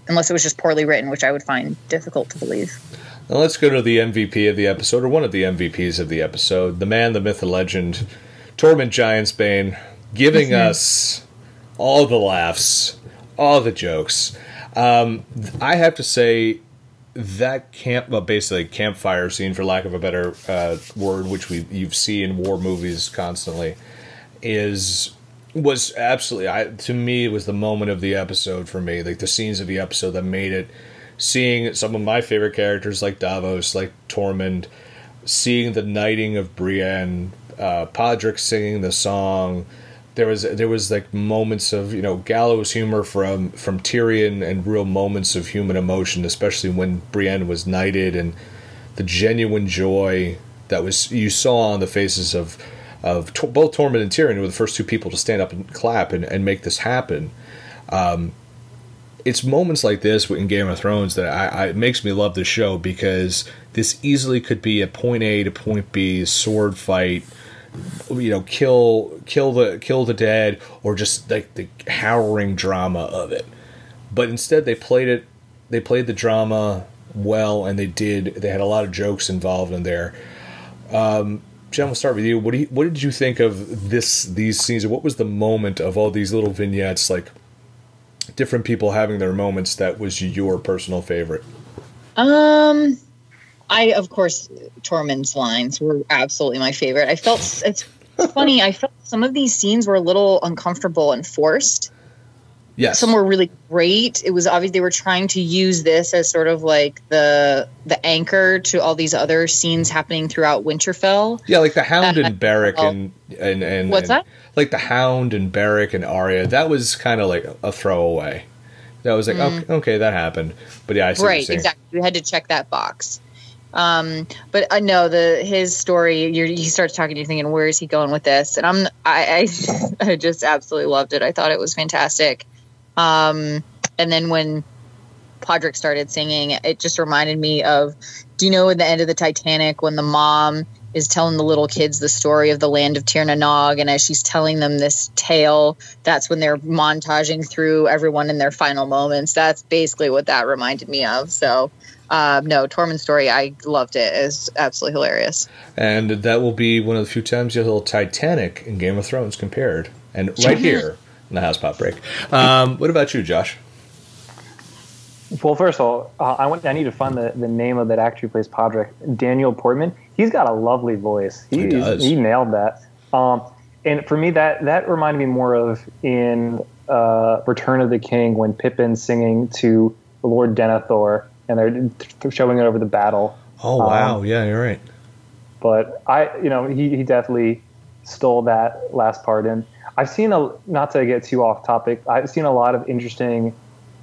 unless it was just poorly written, which I would find difficult to believe. Now let's go to the MVP of the episode, or one of the MVPs of the episode, the man, the myth, the legend, Tormund Giantsbane, giving us all the laughs, all the jokes. I have to say that campfire scene, for lack of a better word, which you've seen in war movies constantly, was absolutely, to me, it was the moment of the episode for me. Like the scenes of the episode that made it. Seeing some of my favorite characters like Davos, like Tormund, seeing the knighting of Brienne. Podrick singing the song. There was like moments of gallows humor from Tyrion and real moments of human emotion, especially when Brienne was knighted, and the genuine joy that was you saw on the faces of both Tormund and Tyrion, who were the first two people to stand up and clap and make this happen. It's moments like this in Game of Thrones that it makes me love this show, because this easily could be a point A to point B sword fight, kill the dead, or just like the harrowing drama of it. But instead, they played the drama well, and they had a lot of jokes involved in there. Jen, we'll start with you. What did you think of these scenes? What was the moment of all these little vignettes, like different people having their moments, that was your personal favorite? Of course, Tormund's lines were absolutely my favorite. I felt, it's funny, I felt some of these scenes were a little uncomfortable and forced. Yes. Some were really great. It was obvious they were trying to use this as sort of like the anchor to all these other scenes happening throughout Winterfell. Yeah, like the Hound and Beric and what's that? Like the Hound and Beric and Arya. That was kind of like a throwaway. That was like, okay, that happened. But yeah, I see what you're saying. Right, exactly. We had to check that box. But I know his story. He starts talking, you're thinking, where is he going with this? And I just absolutely loved it. I thought it was fantastic. And then when Podrick started singing, it just reminded me of, do you know at the end of the Titanic when the mom is telling the little kids the story of the land of Tir na N Og, and as she's telling them this tale, that's when they're montaging through everyone in their final moments. That's basically what that reminded me of. So, no, Tormund's story, I loved it. It's absolutely hilarious. And that will be one of the few times you'll hear Titanic and Game of Thrones compared. And right here in the House Pop Break. What about you, Josh? Well, first of all, I need to find the name of that actor who plays Podrick, Daniel Portman. He's got a lovely voice. He nailed that. And for me, that reminded me more of in Return of the King when Pippin's singing to Lord Denethor, and they're showing it over the battle. Oh, wow. Yeah, you're right. But he definitely stole that last part. And I've seen not to get too off topic, I've seen a lot of interesting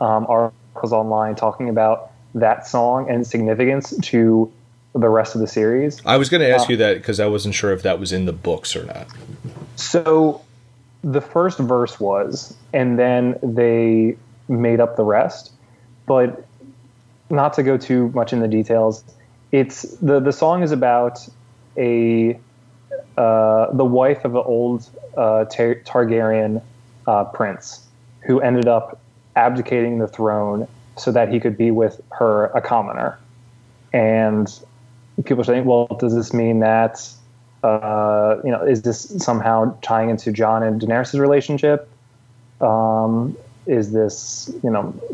articles online talking about that song and significance to the rest of the series. I was going to ask you that because I wasn't sure if that was in the books or not. So the first verse was, and then they made up the rest. But not to go too much in the details, it's the song is about the wife of an old Targaryen prince who ended up abdicating the throne so that he could be with her, a commoner. And people are saying, well, does this mean that, is this somehow tying into Jon and Daenerys' relationship? Is this,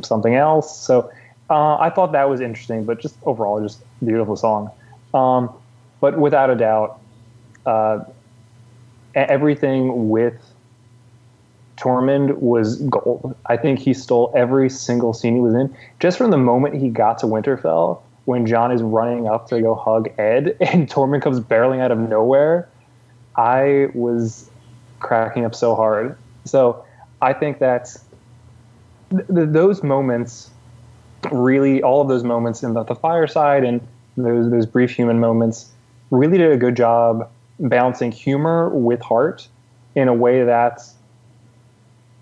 something else? So I thought that was interesting, but just overall, just beautiful song. But without a doubt, everything with Tormund was gold. I think he stole every single scene he was in. Just from the moment he got to Winterfell, when Jon is running up to go hug Ed, and Tormund comes barreling out of nowhere, I was cracking up so hard. So I think that those moments, really, all of those moments in the fireside and those brief human moments, really did a good job balancing humor with heart in a way that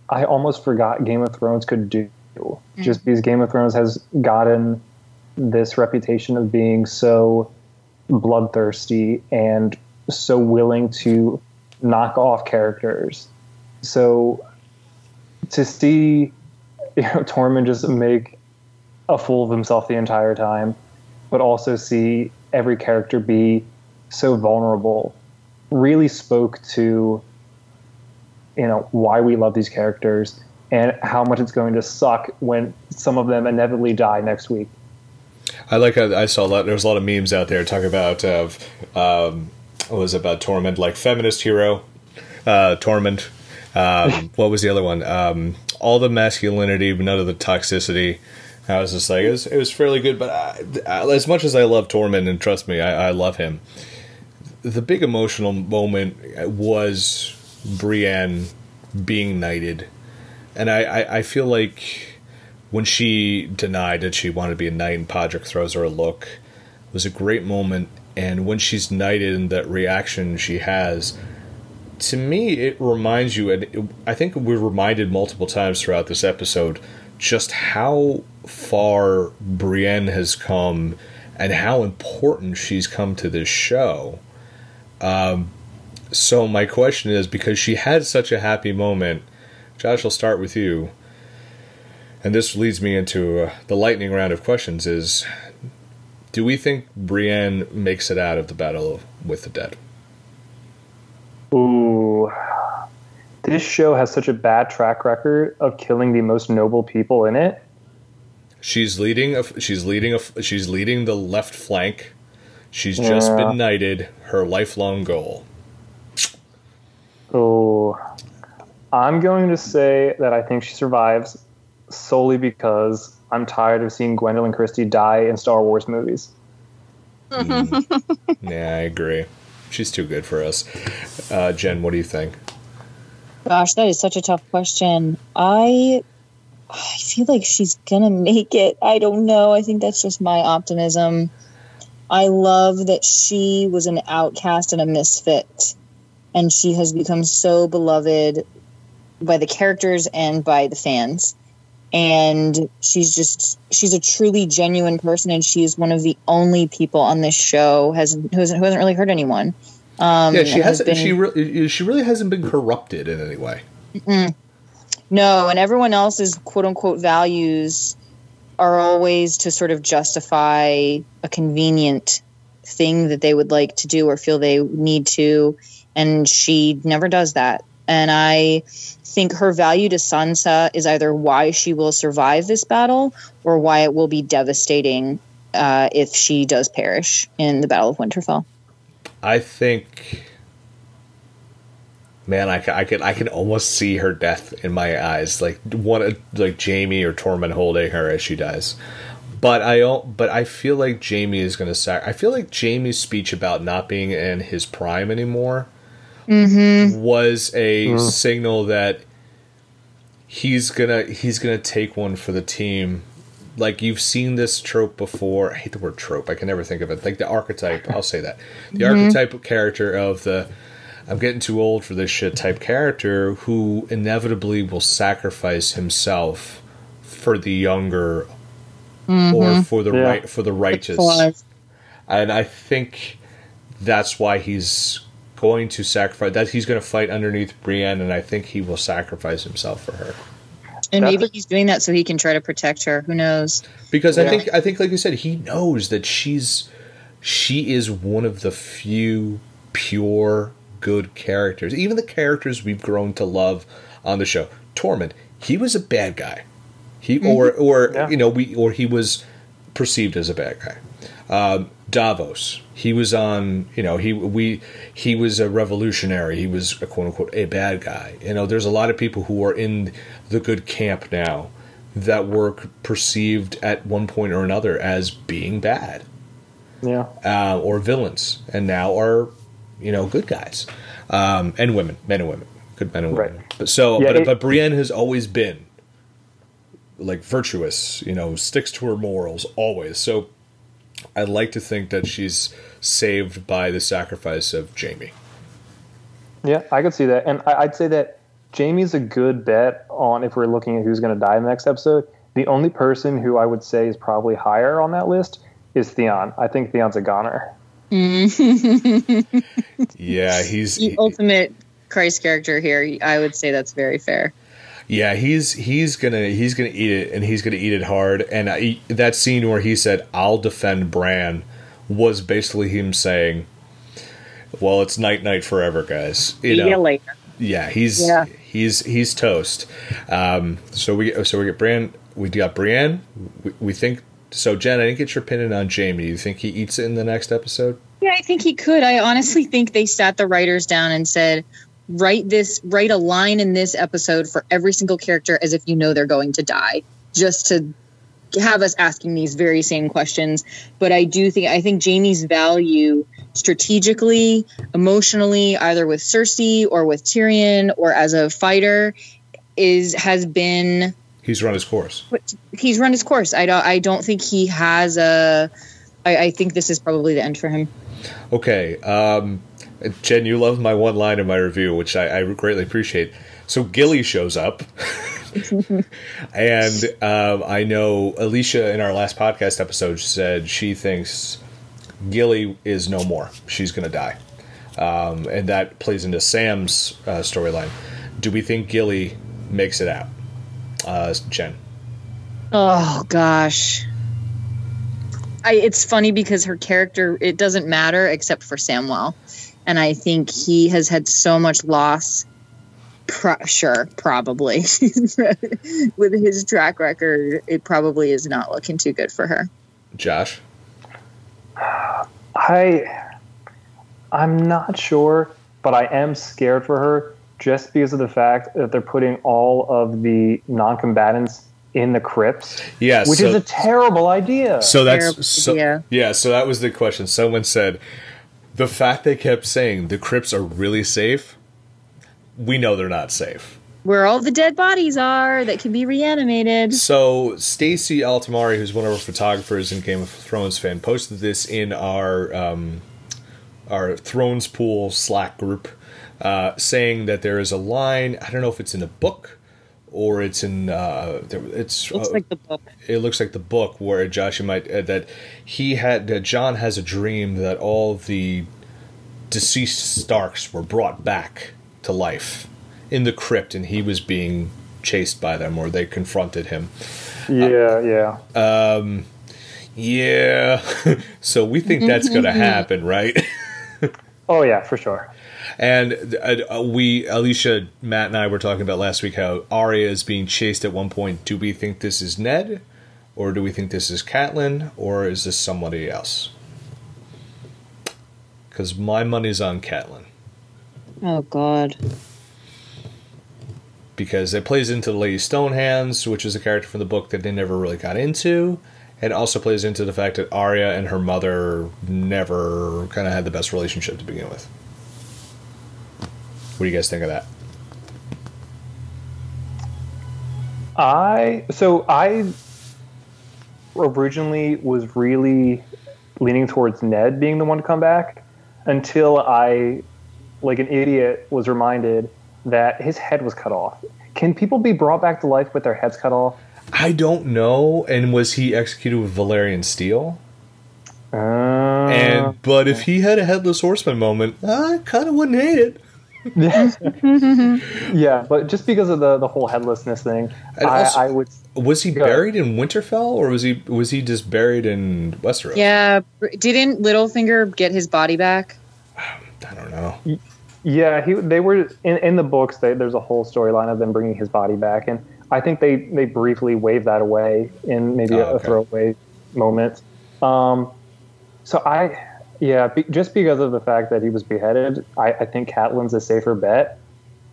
I almost forgot Game of Thrones could do. Mm-hmm. Just because Game of Thrones has gotten this reputation of being so bloodthirsty and so willing to knock off characters. So to see, you know, Tormund just make a fool of himself the entire time, but also see every character be so vulnerable, really spoke to, you know, why we love these characters and how much it's going to suck when some of them inevitably die next week. I like how I saw a lot. There was a lot of memes out there talking about what was it about Tormund, like feminist hero, Tormund. What was the other one? All the masculinity, but none of the toxicity. I was just like, it was fairly good, but as much as I love Tormund, and trust me, I love him, the big emotional moment was Brienne being knighted. And I feel like when she denied that she wanted to be a knight and Podrick throws her a look, it was a great moment. And when she's knighted and that reaction she has, to me, it reminds you, and I think we're reminded multiple times throughout this episode, just how far Brienne has come and how important she's come to this show. So my question is, because she had such a happy moment, Josh, I'll start with you. And this leads me into the lightning round of questions is, do we think Brienne makes it out of the Battle with the Dead? Ooh. This show has such a bad track record of killing the most noble people in it. She's leading the left flank. She's just been knighted. Her lifelong goal. Oh, I'm going to say that I think she survives solely because I'm tired of seeing Gwendolyn Christie die in Star Wars movies. Yeah, I agree. She's too good for us. Jen, what do you think? Gosh, that is such a tough question. I feel like she's going to make it. I don't know. I think that's just my optimism. I love that she was an outcast and a misfit, and she has become so beloved by the characters and by the fans. And she's a truly genuine person, and she's one of the only people on this show who hasn't really hurt anyone. Yeah, she really hasn't been corrupted in any way. Mm-mm. No, and everyone else's quote-unquote values are always to sort of justify a convenient thing that they would like to do or feel they need to, and she never does that. And I think her value to Sansa is either why she will survive this battle or why it will be devastating if she does perish in the Battle of Winterfell. I think, man, I can almost see her death in my eyes, like Jamie or Tormund holding her as she dies. But I feel like Jamie is going to sack. I feel like Jamie's speech about not being in his prime anymore was a signal that he's gonna take one for the team. Like, you've seen this trope before. I hate the word trope. I can never think of it. Like the archetype. I'll say that. The archetype character of the I'm getting too old for this shit type character who inevitably will sacrifice himself for the younger or for the righteous. And I think that's why he's going to sacrifice. That he's going to fight underneath Brienne, and I think he will sacrifice himself for her. And maybe he's doing that so he can try to protect her. Who knows? Because I think, like you said, he knows that she is one of the few pure good characters. Even the characters we've grown to love on the show. Tormund, he was a bad guy. He or you know we or he was perceived as a bad guy. Davos, he was on, you know, he was a revolutionary. He was a quote unquote a bad guy. You know, there's a lot of people who are in the good camp now that were perceived at one point or another as being bad, or villains, and now are, you know, good guys, and women, men and women, good men and women. Right. But so, but Brienne has always been like virtuous, you know, sticks to her morals always. So I like to think that she's saved by the sacrifice of Jamie. Yeah, I could see that, and I'd say that Jamie's a good bet on if we're looking at who's going to die in the next episode. The only person who I would say is probably higher on that list is Theon. I think Theon's a goner. Yeah, he's the ultimate Christ character here. I would say that's very fair. Yeah, he's gonna eat it, and he's gonna eat it hard. And that scene where he said, "I'll defend Bran," was basically him saying, "Well, it's night night forever, guys." You know? Later. Yeah, he's toast. So we get Bran. We got Brienne. We think. So, Jen, I didn't get your opinion on Jamie. Do you think he eats it in the next episode? Yeah, I think he could. I honestly think they sat the writers down and said, write a line in this episode for every single character as if you know they're going to die, just to have us asking these very same questions. But I think Jamie's value strategically, emotionally, either with Cersei or with Tyrion or as a fighter, has been... He's run his course. He's run his course. I don't think he has a... I think this is probably the end for him. Okay. Jen, you love my one line in my review, which I greatly appreciate. So Gilly shows up. And I know Alicia in our last podcast episode said she thinks Gilly is no more. She's going to die. And that plays into Sam's storyline. Do we think Gilly makes it out? Jen. Oh gosh, it's funny because her character, it doesn't matter except for Samwell, and I think he has had so much loss. Probably with his track record, it probably is not looking too good for her. Josh, I'm not sure, but I am scared for her. Just because of the fact that they're putting all of the non-combatants in the crypts, which is a terrible idea. So that was the question. Someone said the fact they kept saying the crypts are really safe. We know they're not safe. Where all the dead bodies are that can be reanimated. So Stacey Altamari, who's one of our photographers and Game of Thrones fan, posted this in our Thrones Pool Slack group. Saying that there is a line, I don't know if it's in the book or it's in looks like the book. It looks like the book where Josh, you might that Jon has a dream that all the deceased Starks were brought back to life in the crypt, and he was being chased by them, or they confronted him. So we think that's going to happen, right? Oh yeah, for sure. And Alicia, Matt, and I were talking about last week how Arya is being chased at one point. Do we think this is Ned, or do we think this is Catelyn, or is this somebody else? Because my money's on Catelyn. Oh, God. Because it plays into the Lady Stonehands, which is a character from the book that they never really got into. It also plays into the fact that Arya and her mother never kind of had the best relationship to begin with. What do you guys think of that? I originally was really leaning towards Ned being the one to come back until I, like an idiot, was reminded that his head was cut off. Can people be brought back to life with their heads cut off? I don't know. And was he executed with Valerian steel? But if he had a headless horseman moment, I kind of wouldn't hate it. Yeah, but just because of the whole headlessness thing, I would. Was he buried in Winterfell, or was he just buried in Westeros? Yeah, didn't Littlefinger get his body back? I don't know. Yeah, they were in the books. There's a whole storyline of them bringing his body back, and I think they briefly waved that away in maybe a throwaway moment. Just because of the fact that he was beheaded, I think Catelyn's a safer bet.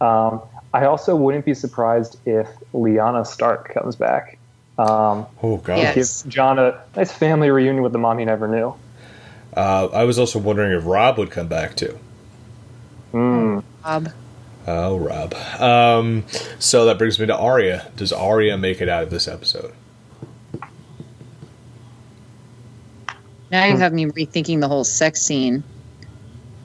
I also wouldn't be surprised if Lyanna Stark comes back. Yes. Give Jon a nice family reunion with the mom he never knew. I was also wondering if Robb would come back too. Robb. So that brings me to Arya. Does Arya make it out of this episode? Now you have me rethinking the whole sex scene.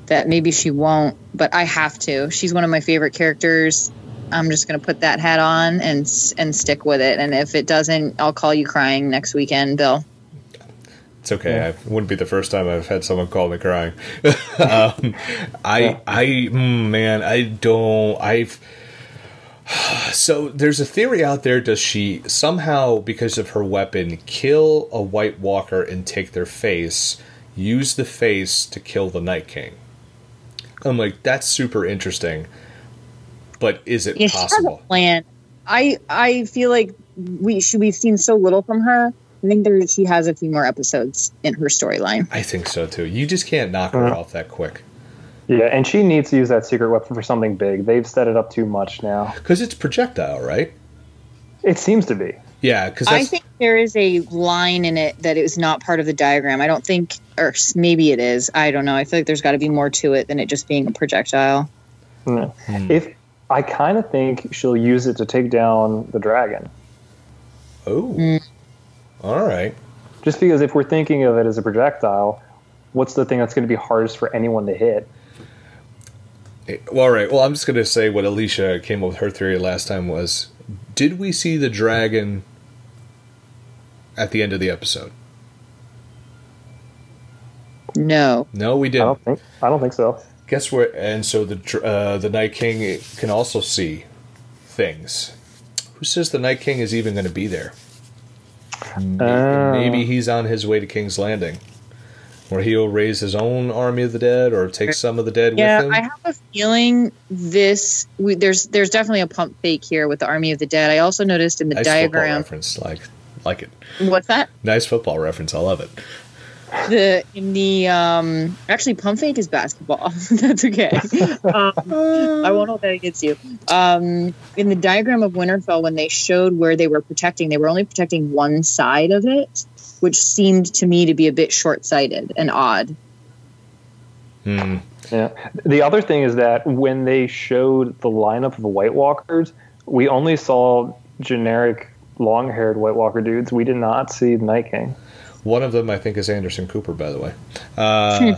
That maybe she won't, but I have to. She's one of my favorite characters. I'm just going to put that hat on and stick with it. And if it doesn't, I'll call you crying next weekend, Bill. It's okay. Yeah. It wouldn't be the first time I've had someone call me crying. So there's a theory out there. Does she somehow, because of her weapon, kill a White Walker and take their face, use the face to kill the Night King? I'm like, that's super interesting. But is it possible? She has a plan. I feel like we've seen so little from her. I think she has a few more episodes in her storyline. I think so, too. You just can't knock her off that quick. Yeah, and she needs to use that secret weapon for something big. They've set it up too much now. Because it's projectile, right? It seems to be. Yeah, because I think there is a line in it that it was not part of the diagram. I don't think, or maybe it is. I don't know. I feel like there's got to be more to it than it just being a projectile. No. If I kind of think she'll use it to take down the dragon. Oh. Mm. All right. Just because if we're thinking of it as a projectile, what's the thing that's going to be hardest for anyone to hit? Well, all right. Well, I'm just going to say what Alicia came up with her theory last time was, did we see the dragon at the end of the episode? No. No, we didn't. I don't think so. Guess where? And so the Night King can also see things. Who says the Night King is even going to be there? Maybe he's on his way to King's Landing, where he'll raise his own army of the dead, or take some of the dead with him. Yeah, I have a feeling there's definitely a pump fake here with the army of the dead. I also noticed in the diagram reference, like it. What's that? Nice football reference. I love it. Actually, pump fake is basketball. That's okay. I won't hold that against you. In the diagram of Winterfell, when they showed where they were protecting, they were only protecting one side of it, which seemed to me to be a bit short-sighted and odd. Mm. Yeah. The other thing is that when they showed the lineup of the White Walkers, we only saw generic long-haired White Walker dudes. We did not see the Night King. One of them, I think, is Anderson Cooper, by the way. Yeah,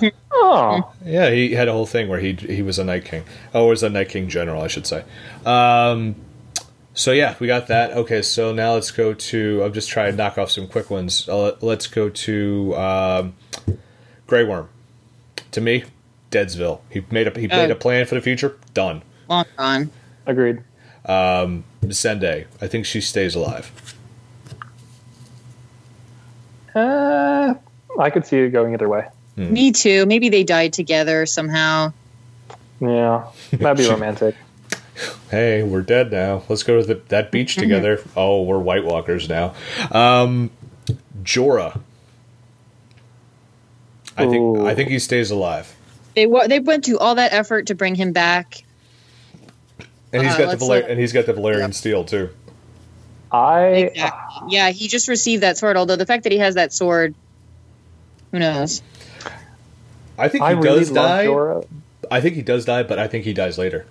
he had a whole thing where he was a Night King. Oh, was a Night King general, I should say. So, yeah, we got that. Okay, so now let's go to... I'll just try to knock off some quick ones. Let's go to Grey Worm. To me, Deadsville. He made a plan for the future. Done. Long gone. Agreed. Missandei. I think she stays alive. I could see it going either way. Mm. Me too. Maybe they died together somehow. Yeah, that'd be romantic. Hey, we're dead now. Let's go to that beach together. Oh, we're White Walkers now. Jorah. I think he stays alive. They went to all that effort to bring him back, and he's got the Valyrian steel too. Exactly. Yeah, he just received that sword, although the fact that he has that sword, who knows? I think he does die. I think he does die, but I think he dies later.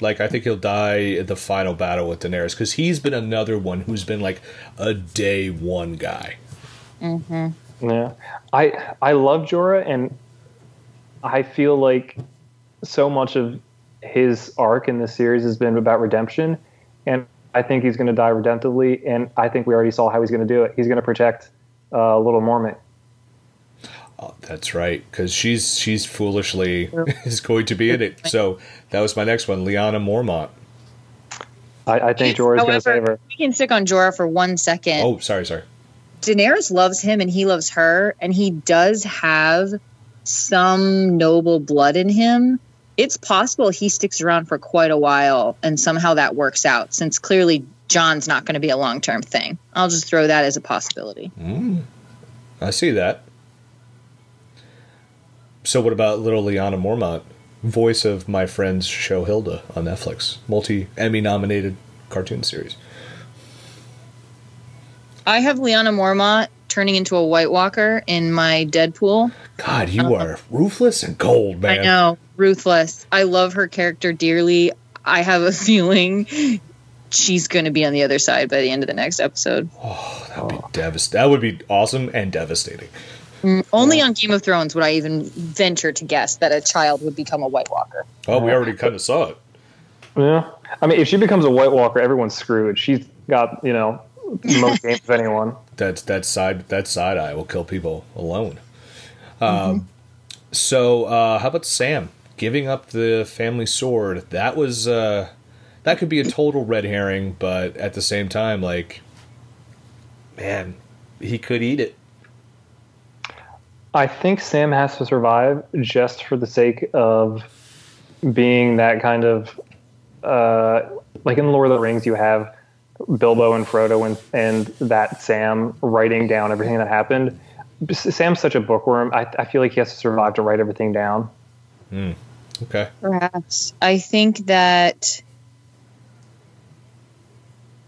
Like, I think he'll die at the final battle with Daenerys, because he's been another one who's been, like, a day one guy. Mm-hmm. Yeah. I love Jorah, and I feel like so much of his arc in this series has been about redemption, and I think he's going to die redemptively, and I think we already saw how he's going to do it. He's going to protect Little Mormont. Oh, that's right, because she's foolishly is going to be in it. So that was my next one, Lyanna Mormont. I think Jorah's going to save her. We can stick on Jorah for 1 second. Oh, sorry. Daenerys loves him, and he loves her, and he does have some noble blood in him. It's possible he sticks around for quite a while and somehow that works out, since clearly John's not going to be a long-term thing. I'll just throw that as a possibility. I see that. So what about little Lyanna Mormont, voice of my friend's show Hilda on Netflix, multi-Emmy-nominated cartoon series? I have Lyanna Mormont turning into a White Walker in my Deadpool. God, you are ruthless and cold, man. I know, ruthless. I love her character dearly. I have a feeling she's going to be on the other side by the end of the next episode. Oh, that would be devastating. That would be awesome and devastating. Only on Game of Thrones would I even venture to guess that a child would become a White Walker. Oh, we already kind of saw it. Yeah. I mean, if she becomes a White Walker, everyone's screwed. She's got, you know, the most games of anyone. That side eye will kill people alone. So how about Sam giving up the family sword? That was that could be a total red herring, but at the same time, like, man, he could eat it. I think Sam has to survive just for the sake of being that kind of like in Lord of the Rings, you have Bilbo and Frodo and that Sam writing down everything that happened. Sam's such a bookworm. I feel like he has to survive to write everything down. Okay. Perhaps. I think that's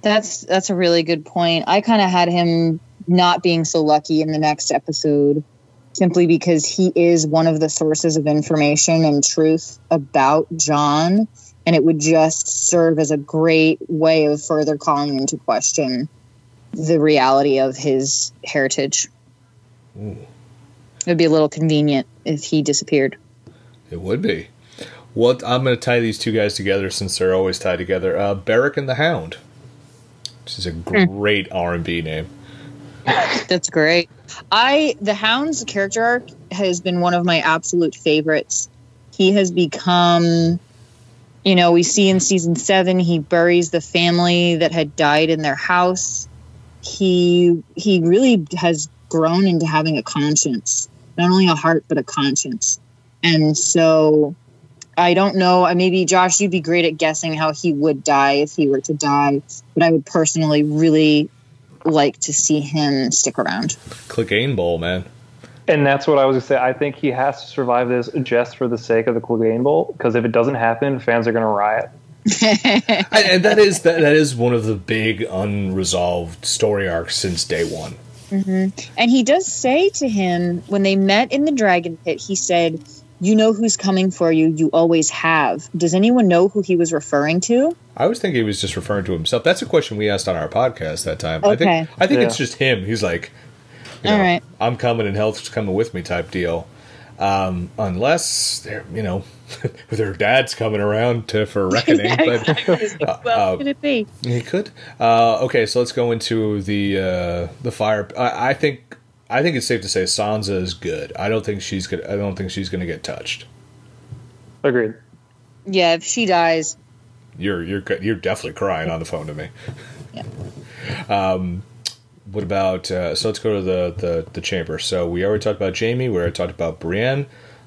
a really good point. I kind of had him not being so lucky in the next episode, simply because he is one of the sources of information and truth about John, and it would just serve as a great way of further calling into question the reality of his heritage. It would be a little convenient if he disappeared. It would be. Well, I'm going to tie these two guys together since they're always tied together. Beric and the Hound. This is a great R&B name. That's great. The Hound's character arc has been one of my absolute favorites. He has become, you know, we see in season 7, he buries the family that had died in their house. He really has grown into having a conscience, not only a heart, but a conscience. And so I don't know, maybe Josh, you'd be great at guessing how he would die if he were to die, but I would personally really like to see him stick around. Clegane Bowl, man. And that's what I was going to say. I think he has to survive this just for the sake of the Clegane Bowl, because if it doesn't happen, fans are going to riot. And that is one of the big unresolved story arcs since day one. And he does say to him, when they met in the Dragon Pit, he said, "You know who's coming for you. You always have." Does anyone know who he was referring to? I was thinking he was just referring to himself. That's a question we asked on our podcast that time. Okay. I think it's just him. He's like, you know, all right, I'm coming and health's coming with me type deal. Unless they're, you know, their dad's coming around for reckoning. But well, could it be? He could. Okay, so let's go into the fire. I think it's safe to say Sansa is good. I don't think she's going to get touched. Agreed. Yeah, if she dies, you're definitely crying on the phone to me. Yeah. What about? So let's go to the chamber. So we already talked about Jamie. We already talked about Brienne.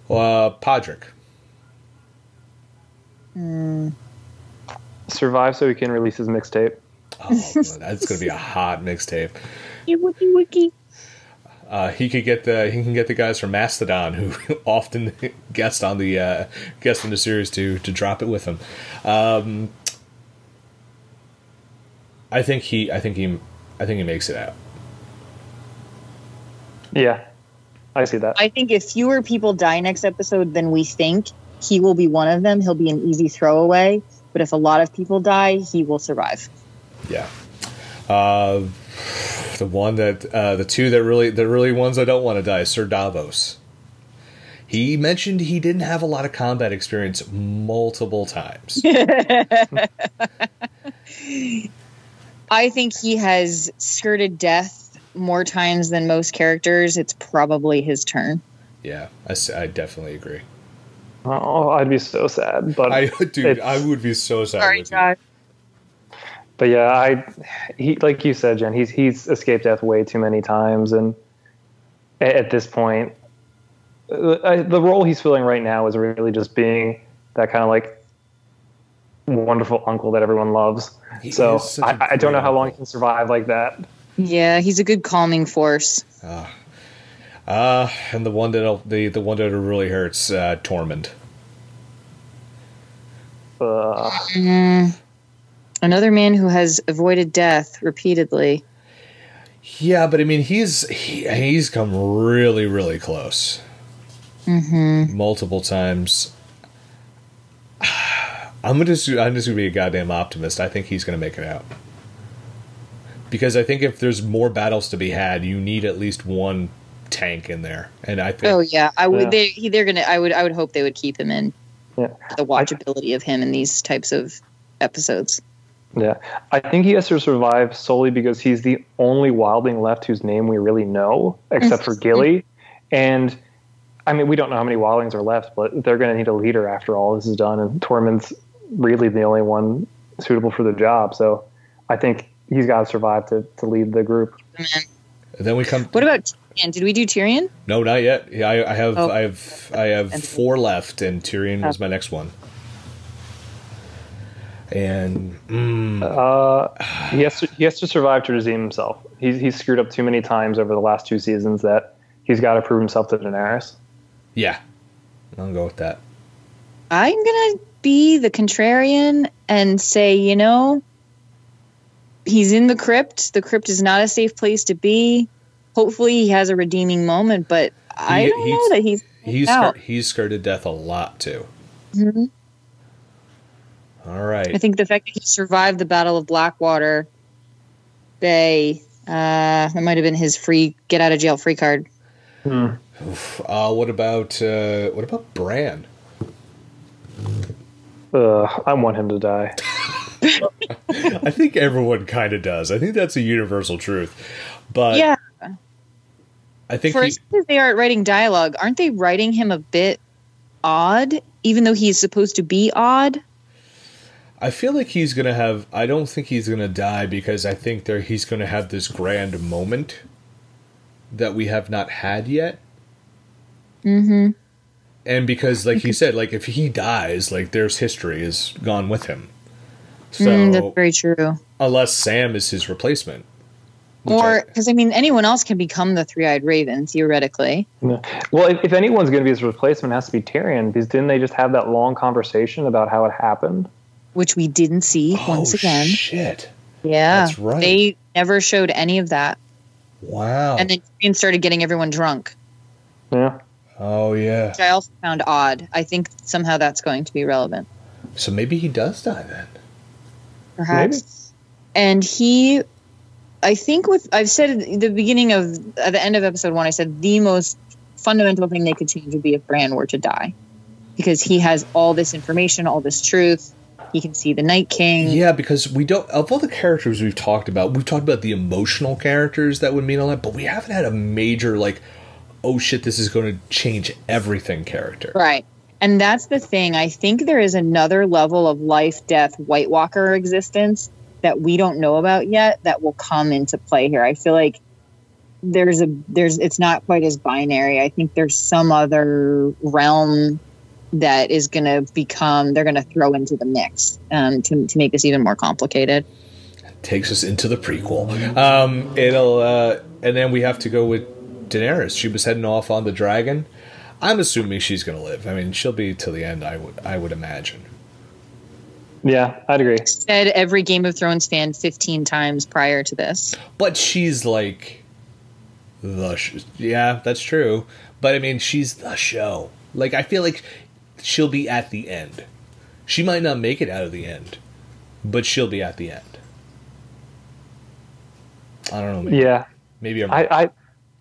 Podrick. Survive so he can release his mixtape. Oh, that's going to be a hot mixtape. Yeah, wiki wiki. He can get the guys from Mastodon who often guest on the series to drop it with him. I think he makes it out. Yeah, I see that. I think if fewer people die next episode than we think, he will be one of them. He'll be an easy throwaway. But if a lot of people die, he will survive. Yeah. The two ones I don't want to die, Ser Davos. He mentioned he didn't have a lot of combat experience multiple times. I think he has skirted death more times than most characters. It's probably his turn. Yeah, I definitely agree. Oh, I'd be so sad. But I would be so sad. Sorry, Josh. But yeah, he like you said, Jen, he's escaped death way too many times, and at this point, the role he's filling right now is really just being that kind of like wonderful uncle that everyone loves. So I don't know how long he can survive like that. Yeah, he's a good calming force. And the one that the one that really hurts, Tormund. Another man who has avoided death repeatedly. Yeah, but I mean, he's come really, really close. Mm-hmm. Multiple times. I'm just gonna be a goddamn optimist. I think he's gonna make it out. Because I think if there's more battles to be had, you need at least one tank in there. And I think. Oh yeah, I would. Yeah. They're gonna. I would hope they would keep him in. Yeah. The watchability of him in these types of episodes. Yeah, I think he has to survive solely because he's the only wildling left whose name we really know, except for Gilly. And, I mean, we don't know how many wildlings are left, but they're going to need a leader after all this is done. And Tormund's really the only one suitable for the job. So I think he's got to survive to lead the group. And then we come. What about Tyrion? Did we do Tyrion? No, not yet. I have 4 left, and Tyrion was my next one. And he has to survive to redeem himself. He's screwed up too many times over the last 2 seasons that he's got to prove himself to Daenerys. Yeah, I'll go with that. I'm gonna be the contrarian and say, you know, he's in the crypt. The crypt is not a safe place to be. Hopefully, he has a redeeming moment, but I don't know that he's scared to death a lot too. Mm-hmm. All right. I think the fact that he survived the Battle of Blackwater Bay, that might have been his free get out of jail free card. Hmm. What about Bran? I want him to die. I think everyone kind of does. I think that's a universal truth. But yeah, I think for as they aren't writing dialogue, aren't they writing him a bit odd, even though he's supposed to be odd? I feel like he's going to have... I don't think he's going to die because I think he's going to have this grand moment that we have not had yet. Mm-hmm. And because, like he said, like if he dies, like there's history is gone with him. So that's very true. Unless Sam is his replacement. Or, because I mean, anyone else can become the Three-Eyed Raven, theoretically. Yeah. Well, if anyone's going to be his replacement, it has to be Tyrion, because didn't they just have that long conversation about how it happened? Which we didn't see once again. Shit. Yeah. That's right. They never showed any of that. Wow. And then Tyrion started getting everyone drunk. Yeah. Oh, yeah. Which I also found odd. I think somehow that's going to be relevant. So maybe he does die then. Perhaps. Maybe. And he, I think I've said at the beginning at the end of episode 1, I said the most fundamental thing they could change would be if Bran were to die. Because he has all this information, all this truth. You can see the Night King. Yeah, because we don't... Of all the characters we've talked about the emotional characters that would mean a lot, but we haven't had a major, like, oh shit, this is going to change everything character. Right. And that's the thing. I think there is another level of life, death, White Walker existence that we don't know about yet that will come into play here. I feel like it's not quite as binary. I think there's some other realm that is going to become, they're going to throw into the mix to make this even more complicated. It takes us into the prequel. And then we have to go with Daenerys. She was heading off on the dragon. I'm assuming she's going to live. I mean, she'll be till the end, I would imagine. Yeah, I'd agree. She said every Game of Thrones fan 15 times prior to this. But she's like yeah, that's true. But I mean, she's the show. Like, I feel like she'll be at the end. She might not make it out of the end, but she'll be at the end. I don't know. Maybe I'm right.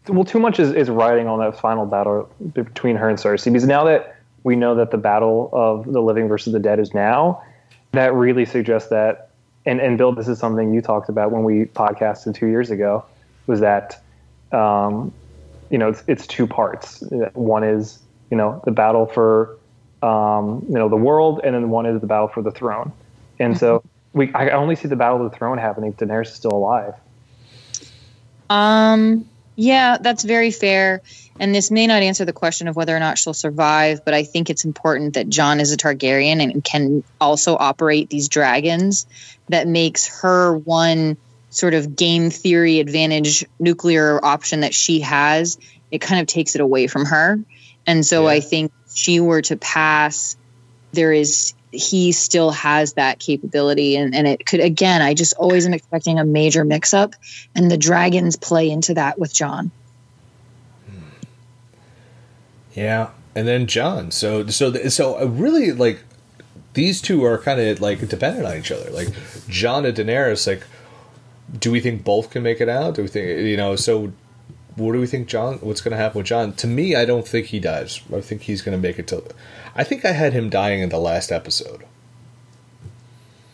Well, too much is riding on that final battle between her and Cersei, because now that we know that the battle of the living versus the dead is now, that really suggests that. And Bill, this is something you talked about when we podcasted 2 years ago, was that it's 2 parts. One is the battle for the world, and then one is the battle for the throne. And so I only see the battle of the throne happening if Daenerys is still alive. Yeah, that's very fair. And this may not answer the question of whether or not she'll survive, but I think it's important that Jon is a Targaryen and can also operate these dragons. That makes her one sort of game theory advantage nuclear option that she has. It kind of takes it away from her. And so I think if she were to pass, he still has that capability. And it could, again, I just always am expecting a major mix up. And the dragons play into that with Jon. Yeah, and then Jon. So really, like, these two are kind of like dependent on each other. Like Jon and Daenerys. Like, do we think both can make it out? Do we think So, what do we think, Jon? What's going to happen with Jon? To me, I don't think he dies. I think he's going to make it to. I think I had him dying in the last episode.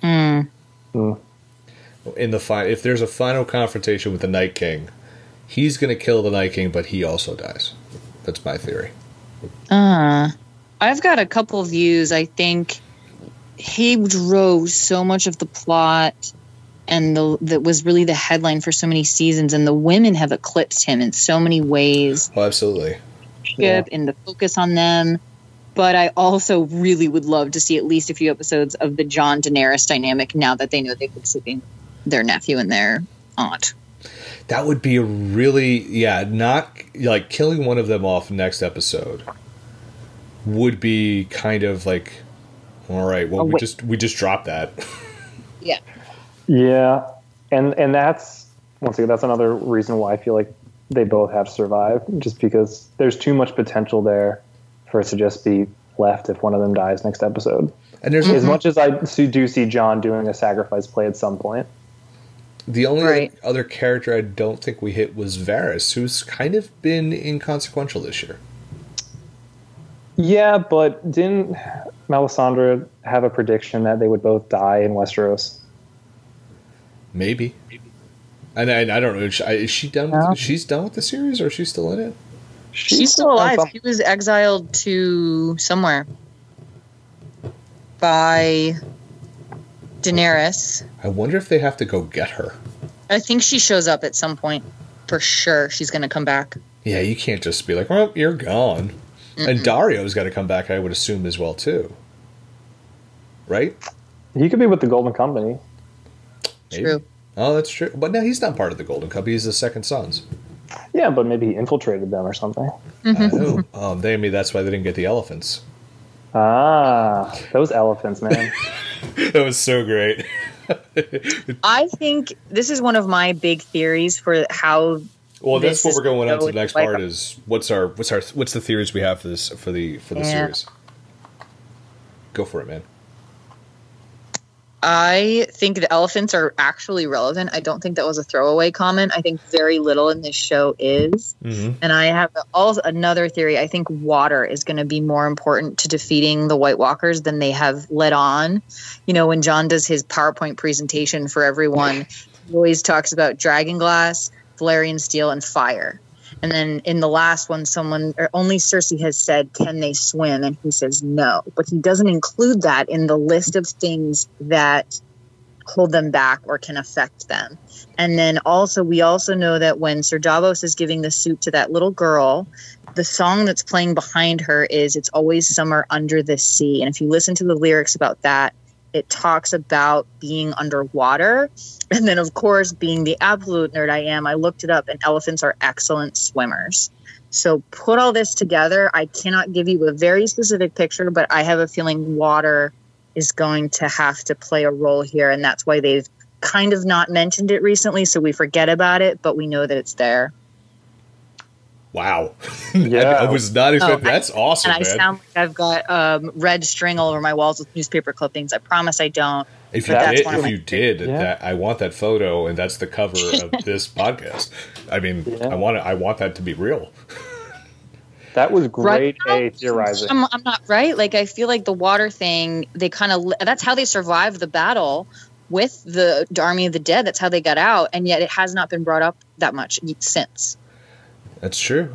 In the if there's a final confrontation with the Night King, he's going to kill the Night King, but he also dies. That's my theory. I've got a couple views. I think he drove so much of the plot, and that was really the headline for so many seasons. And the women have eclipsed him in so many ways. Oh, absolutely. Yeah. And the focus on them. But I also really would love to see at least a few episodes of the Jon Daenerys dynamic now that they know they've been sleeping with their nephew and their aunt. That would be a really, not like killing one of them off next episode would be kind of like, all right, well, we just dropped that. Yeah. Yeah. And that's, once again, that's another reason why I feel like they both have survived, just because there's too much potential there for it to just be left if one of them dies next episode. And there's as much as I do see Jon doing a sacrifice play at some point. The only other character I don't think we hit was Varys, who's kind of been inconsequential this year. Yeah, but didn't Melisandre have a prediction that they would both die in Westeros? Maybe. And I don't know. Is she done? She's done with the series, or is she still in it? She's still alive. She was exiled to somewhere by Daenerys. I wonder if they have to go get her. I think she shows up at some point. For sure, she's going to come back. Yeah, you can't just be like, well, you're gone. Mm-mm. And Dario's got to come back, I would assume, as well, too. Right? He could be with the Golden Company. Maybe. True. Oh, that's true. But no, he's not part of the Golden Company. He's the Second Sons. Yeah, but maybe he infiltrated them or something. Mm-hmm. I know. Maybe that's why they didn't get the elephants. Ah, those elephants, man. That was so great. I think this is one of my big theories for how. Well, that's what we're going on to the next part is what's the theories we have for the series. Go for it, man. I think the elephants are actually relevant. I don't think that was a throwaway comment. I think very little in this show is. Mm-hmm. And I have also another theory. I think water is going to be more important to defeating the White Walkers than they have let on. You know, when Jon does his PowerPoint presentation for everyone, he always talks about dragon glass, Valerian steel, and fire. And then in the last one, only Cersei has said, can they swim? And he says no. But he doesn't include that in the list of things that hold them back or can affect them. And then also, we also know that when Ser Davos is giving the suit to that little girl, the song that's playing behind her is It's Always Summer Under the Sea. And if you listen to the lyrics about that, it talks about being underwater. And then, of course, being the absolute nerd I am, I looked it up, and elephants are excellent swimmers. So put all this together. I cannot give you a very specific picture, but I have a feeling water is going to have to play a role here. And that's why they've kind of not mentioned it recently. So we forget about it, but we know that it's there. Wow. Yeah. I was not expecting. That's awesome, and man. I sound like I've got red string all over my walls with newspaper clippings. I promise I don't. If you did, I want that photo, and that's the cover of this podcast. I mean, I want that to be real. That was great. Right now, theorizing. I'm not right. Like, I feel like the water thing, they kind of – that's how they survived the battle with the Army of the Dead. That's how they got out, and yet it has not been brought up that much since. That's true.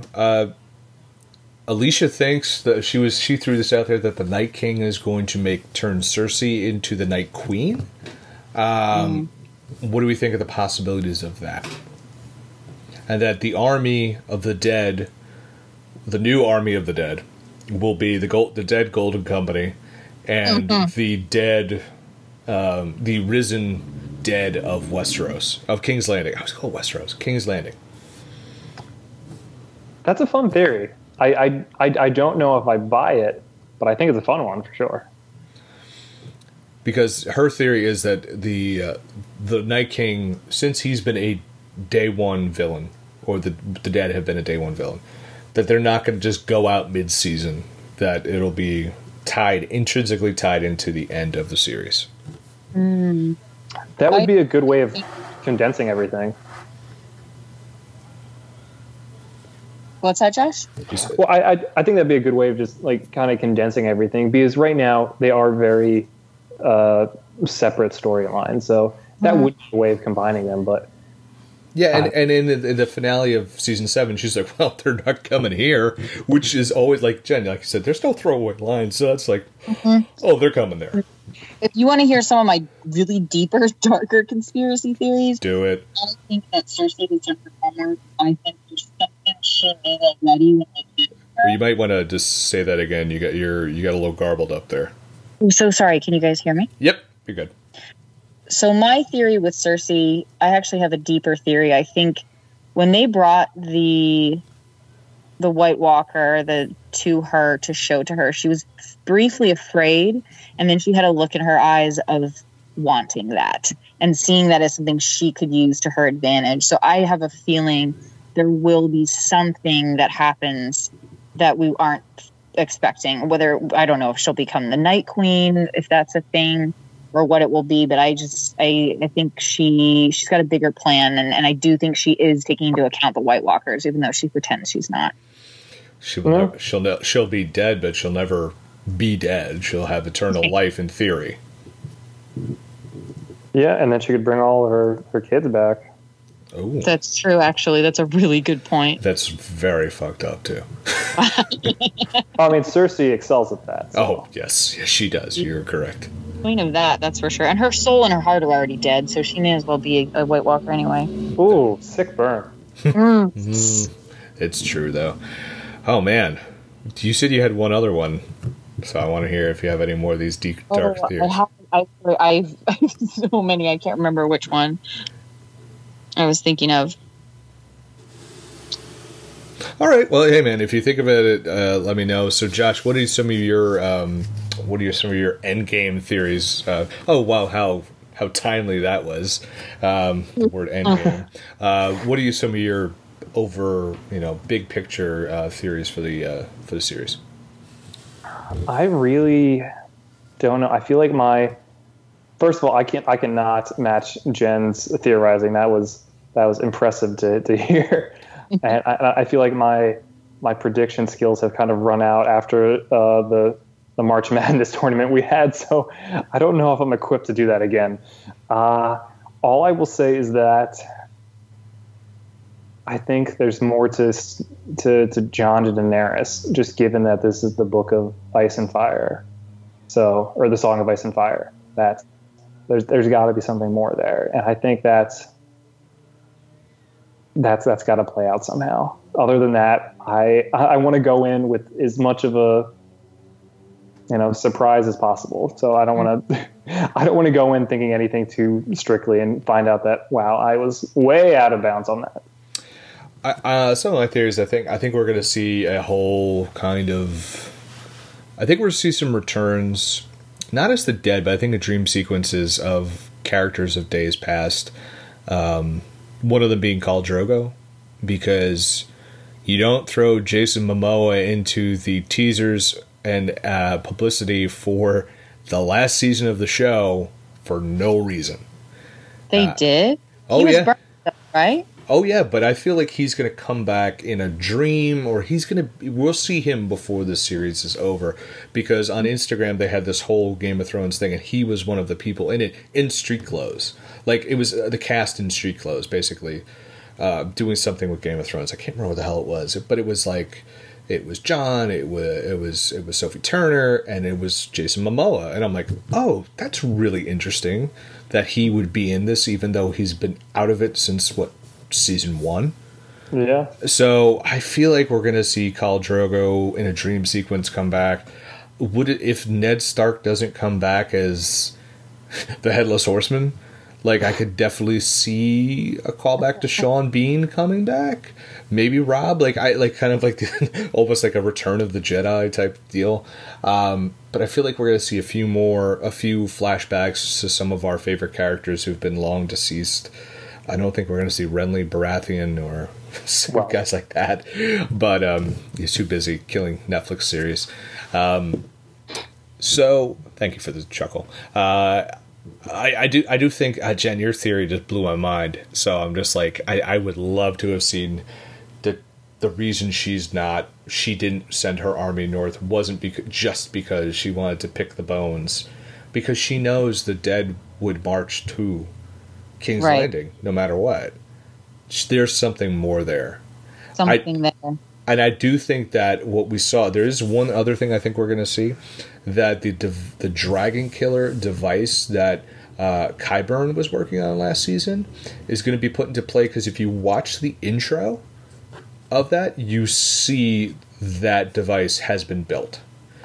Alicia thinks that she threw this out there that the Night King is going to turn Cersei into the Night Queen. What do we think of the possibilities of that? and that the army of the dead, the new army of the dead, will be the dead Golden Company and the dead, the risen dead of Westeros, of King's Landing. I was called Westeros, King's Landing. That's a fun theory. I don't know if I buy it, but I think it's a fun one for sure. Because her theory is that the Night King, since he's been a day one villain, or the dead have been a day one villain, that they're not going to just go out mid-season, that it'll be intrinsically tied into the end of the series. Mm. That would be a good way of condensing everything. What's that, Josh? Well, I think that'd be a good way of just like kind of condensing everything, because right now they are very separate storylines, so that would be a way of combining them. But yeah, and in the finale of season 7, she's like, "Well, they're not coming here," which is always like Jen, like you said, there's no throwaway lines, so that's like, oh, they're coming there. If you want to hear some of my really deeper, darker conspiracy theories, do it. I think that Cersei was a performer. I think there's something she knew already when they did her. You might want to just say that again. You got a little garbled up there. I'm so sorry. Can you guys hear me? Yep, you're good. So my theory with Cersei, I actually have a deeper theory. I think when they brought the White Walker to her to show to her, she was briefly afraid, and then she had a look in her eyes of wanting that and seeing that as something she could use to her advantage. So I have a feeling there will be something that happens that we aren't expecting. Whether, I don't know if she'll become the Night Queen, if that's a thing, or what it will be, but I think she's got a bigger plan, and I do think she is taking into account the White Walkers, even though she pretends she's not. She'll be dead, but she'll never be dead. She'll have eternal life in theory. Yeah, and then she could bring all of her kids back. Ooh. That's true, actually. That's a really good point. That's very fucked up, too. I mean, Cersei excels at that. So. Oh, yes. Yes, she does. You're correct. Queen of that, that's for sure. And her soul and her heart are already dead, so she may as well be a White Walker anyway. Ooh, sick burn. It's true, though. Oh, man. You said you had one other one, so I want to hear if you have any more of these dark theories. I have so many, I can't remember which one I was thinking of. All right. Well, hey, man, if you think about it, let me know. So, Josh, what are some of your endgame theories? Oh, wow, how timely that was. The word endgame. What are some of your big picture theories for the series? I really don't know. I feel like first of all, I cannot match Jen's theorizing. That was impressive to hear. And I feel like my prediction skills have kind of run out after the March Madness tournament we had, so I don't know if I'm equipped to do that again. All I will say is that I think there's more to Jon and Daenerys, just given that this is the Book of Ice and Fire, or the Song of Ice and Fire. That there's got to be something more there, and I think that's got to play out somehow. Other than that, I want to go in with as much of a surprise as possible. So I don't want to go in thinking anything too strictly and find out that wow, I was way out of bounds on that. Some of my theories, I think we're going to see a whole kind of, I think we're going to see some returns, not as the dead, but I think the dream sequences of characters of days past. One of them being called Drogo, because you don't throw Jason Momoa into the teasers and publicity for the last season of the show for no reason. They did? Oh, yeah. Burned up, right? Oh, yeah, but I feel like he's going to come back in a dream, or we'll see him before this series is over, because on Instagram they had this whole Game of Thrones thing, and he was one of the people in it in street clothes. Like, it was the cast in street clothes, basically, doing something with Game of Thrones. I can't remember what the hell it was, but it was like, it was Jon, it was Sophie Turner, and it was Jason Momoa. And I'm like, oh, that's really interesting that he would be in this, even though he's been out of it since, what, season 1. Yeah. So I feel like we're going to see Khal Drogo in a dream sequence come back. Would it, if Ned Stark doesn't come back as the Headless Horseman, like I could definitely see a callback to Sean Bean coming back. Maybe Rob, like I like kind of like the, almost like a Return of the Jedi type deal. But I feel like we're going to see a few flashbacks to some of our favorite characters who've been long deceased. I don't think we're going to see Renly Baratheon or guys like that, but he's too busy killing Netflix series. So thank you for the chuckle. I do think, Jen, your theory just blew my mind. So I'm just like, I would love to have seen the reason she didn't send her army north wasn't just because she wanted to pick the bones, because she knows the dead would march to King's Landing no matter what. There's something more there. And I do think that what we saw, there is one other thing I think we're going to see, that the dragon killer device that Qyburn was working on last season is going to be put into play, because if you watch the intro of that, you see that device has been built.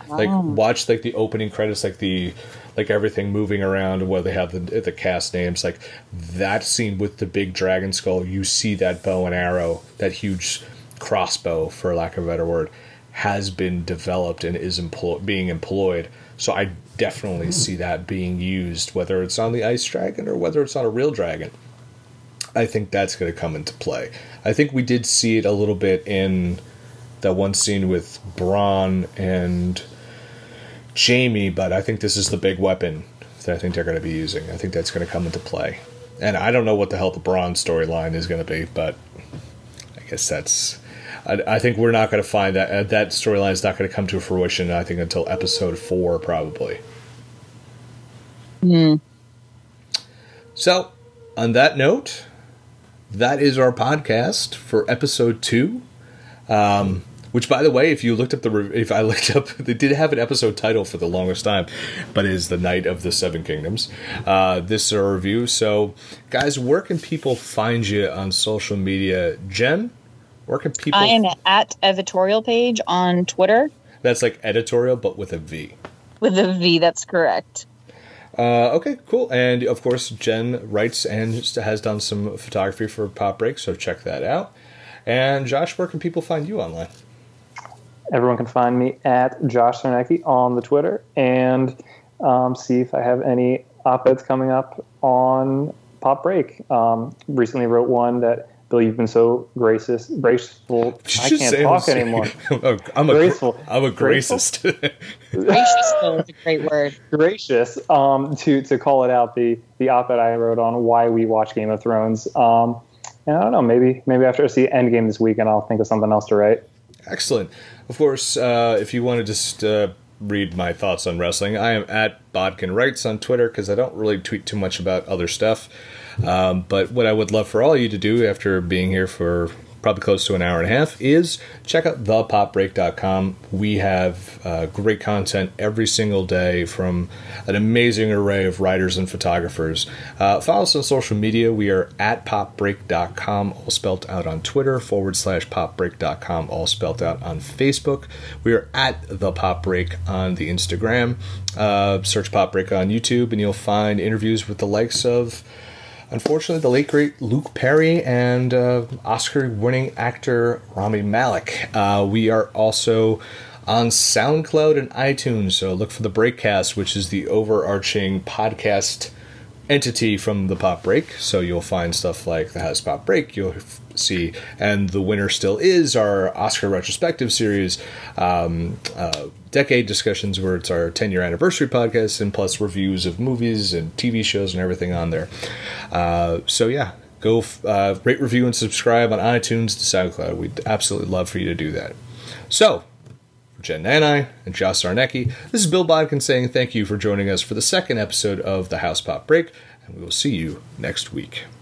Wow. Like watch like the opening credits, like everything moving around where they have the cast names, like that scene with the big dragon skull, you see that bow and arrow, that huge crossbow, for lack of a better word, has been developed and is being employed. So I definitely see that being used, whether it's on the ice dragon or whether it's on a real dragon. I think that's going to come into play. I think we did see it a little bit in that one scene with Bronn and Jamie, but I think this is the big weapon that I think they're going to be using. I think that's going to come into play. And I don't know what the hell the Bronn storyline is going to be, but I guess that's... I think we're not going to find that. That storyline is not going to come to fruition, I think, until episode 4, probably. Mm. So, on that note, that is our podcast for episode 2. Which, by the way, if you looked up they did have an episode title for the longest time, but it is The Knight of the Seven Kingdoms. This is a review. So, guys, where can people find you on social media? Jen? Where can people... I am at Editorial Page on Twitter. That's like editorial, but with a V. With a V, that's correct. Okay, cool. And, of course, Jen writes and has done some photography for Pop Break, so check that out. And, Josh, where can people find you online? Everyone can find me at Josh Sarnecky on the Twitter, and see if I have any op-eds coming up on Pop Break. Recently wrote one that... Bill, you've been so graceful. I can't talk anymore. I'm graceful. I'm a gracist. Gracious though is a great word. Gracious. To call it out, the op-ed I wrote on why we watch Game of Thrones. And I don't know, maybe after I see Endgame this weekend, I'll think of something else to write. Excellent. Of course, if you want to just read my thoughts on wrestling, I am at Bodkin Writes on Twitter, because I don't really tweet too much about other stuff. But what I would love for all of you to do after being here for probably close to an hour and a half is check out thepopbreak.com. We have great content every single day from an amazing array of writers and photographers. Follow us on social media. We are at popbreak.com, all spelled out on Twitter, /popbreak.com, all spelled out on Facebook. We are at thepopbreak on the Instagram. Search Pop Break on YouTube, and you'll find interviews with the likes of... unfortunately, the late, great Luke Perry and Oscar-winning actor Rami Malek. We are also on SoundCloud and iTunes, so look for The Breakcast, which is the overarching podcast entity from The Pop Break. So you'll find stuff like the House Pop Break, you'll see, and The Winner Still Is, our Oscar retrospective series, Decade Discussions, where it's our 10-year anniversary podcast, and plus reviews of movies and TV shows and everything on there. So yeah, go rate, review, and subscribe on iTunes to SoundCloud. We'd absolutely love for you to do that. So, for Jen Nanai and Josh Sarnecky, this is Bill Bodkin saying thank you for joining us for the second episode of the House Pop Break, and we will see you next week.